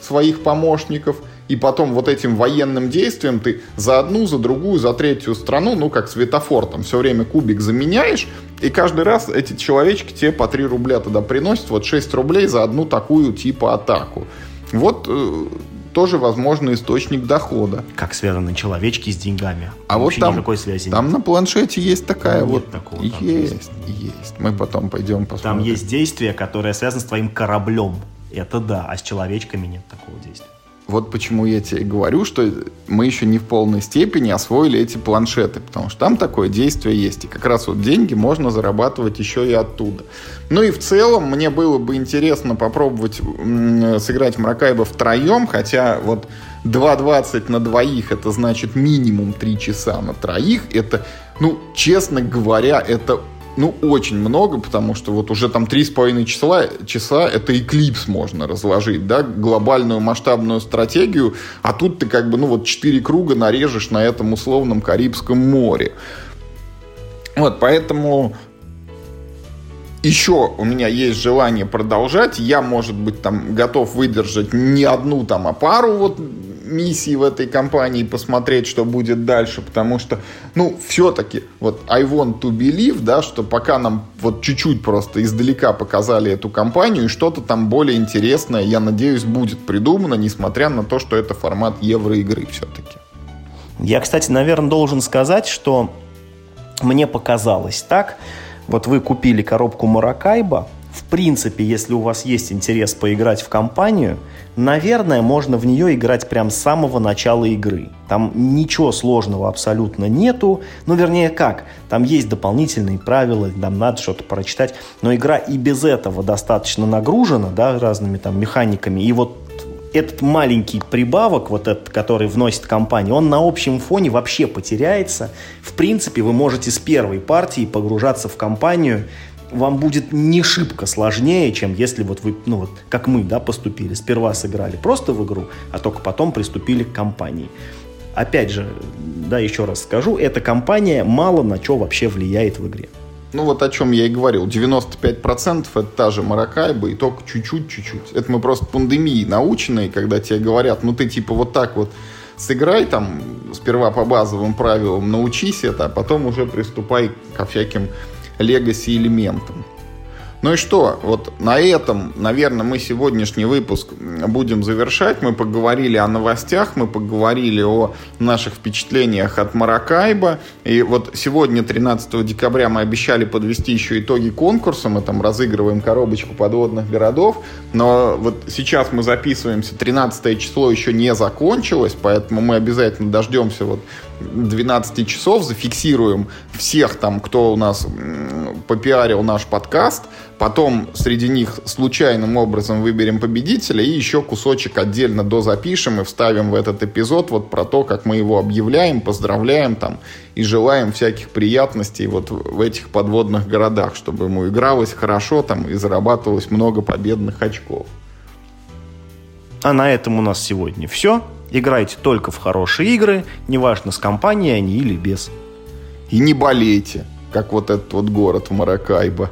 своих помощников, и потом этим военным действием ты за одну, за другую, за третью страну, как светофор, там все время кубик заменяешь, и каждый раз эти человечки тебе по 3 рубля туда приносят, 6 рублей за одну такую типа атаку. Тоже возможный источник дохода. Как связаны человечки с деньгами? А вообще никакой связи там нет. На планшете есть такая Нет такого, есть. Мы потом пойдем посмотрим. Там есть действие, которое связано с твоим кораблем. Это да, а с человечками нет такого действия. Почему я тебе говорю, что мы еще не в полной степени освоили эти планшеты, потому что там такое действие есть, и как раз деньги можно зарабатывать еще и оттуда. И в целом мне было бы интересно попробовать сыграть в Маракайбо втроем, хотя 2.20 на двоих, это значит минимум 3 часа на троих, это, честно говоря, это очень много, потому что уже там 3,5 часа это Эклипс можно разложить, да, глобальную масштабную стратегию, а тут ты 4 круга нарежешь на этом условном Карибском море. Поэтому еще у меня есть желание продолжать, я, может быть, готов выдержать не одну, а пару миссий в этой кампании, посмотреть, что будет дальше, потому что, все-таки, I want to believe, да, что пока нам чуть-чуть просто издалека показали эту кампанию, и что-то там более интересное, я надеюсь, будет придумано, несмотря на то, что это формат евроигры все-таки. Я, кстати, наверное, должен сказать, что мне показалось так, вы купили коробку Маракайбо в в принципе, если у вас есть интерес поиграть в кампанию, наверное, можно в нее играть прям с самого начала игры. Там ничего сложного абсолютно нету. Ну, вернее, как? Там есть дополнительные правила, там надо что-то прочитать. Но игра и без этого достаточно нагружена, да, разными там механиками. И вот этот маленький прибавок, вот этот, который вносит компания, он на общем фоне вообще потеряется. В принципе, вы можете с первой партии погружаться в компанию. Вам будет не шибко сложнее, чем если вот вы, ну вот, как мы, да, поступили. Сперва сыграли просто в игру, а только потом приступили к кампании. Опять же, да, еще раз скажу, эта кампания мало на что вообще влияет в игре. Ну вот о чем я и говорил. 95% это та же Маракайбо, и только чуть-чуть. Это мы просто пандемии научены, когда тебе говорят, ну ты типа вот так вот сыграй там, сперва по базовым правилам научись это, а потом уже приступай ко всяким легаси элементам. Ну и что, вот на этом, наверное, мы сегодняшний выпуск будем завершать. Мы поговорили о новостях, мы поговорили о наших впечатлениях от Маракайбо. И вот сегодня, 13 декабря, мы обещали подвести еще итоги конкурса. Мы там разыгрываем коробочку подводных городов. Но вот сейчас мы записываемся, 13 число еще не закончилось, поэтому мы обязательно дождемся вот 12 часов, зафиксируем всех там, кто у нас попиарил наш подкаст. Потом среди них случайным образом выберем победителя и еще кусочек отдельно дозапишем и вставим в этот эпизод вот про то, как мы его объявляем, поздравляем там и желаем всяких приятностей вот в этих подводных городах, чтобы ему игралось хорошо там и зарабатывалось много победных очков. А на этом у нас сегодня все. Играйте только в хорошие игры, неважно, с компанией они или без. И не болейте, как вот этот вот город в Маракайбо.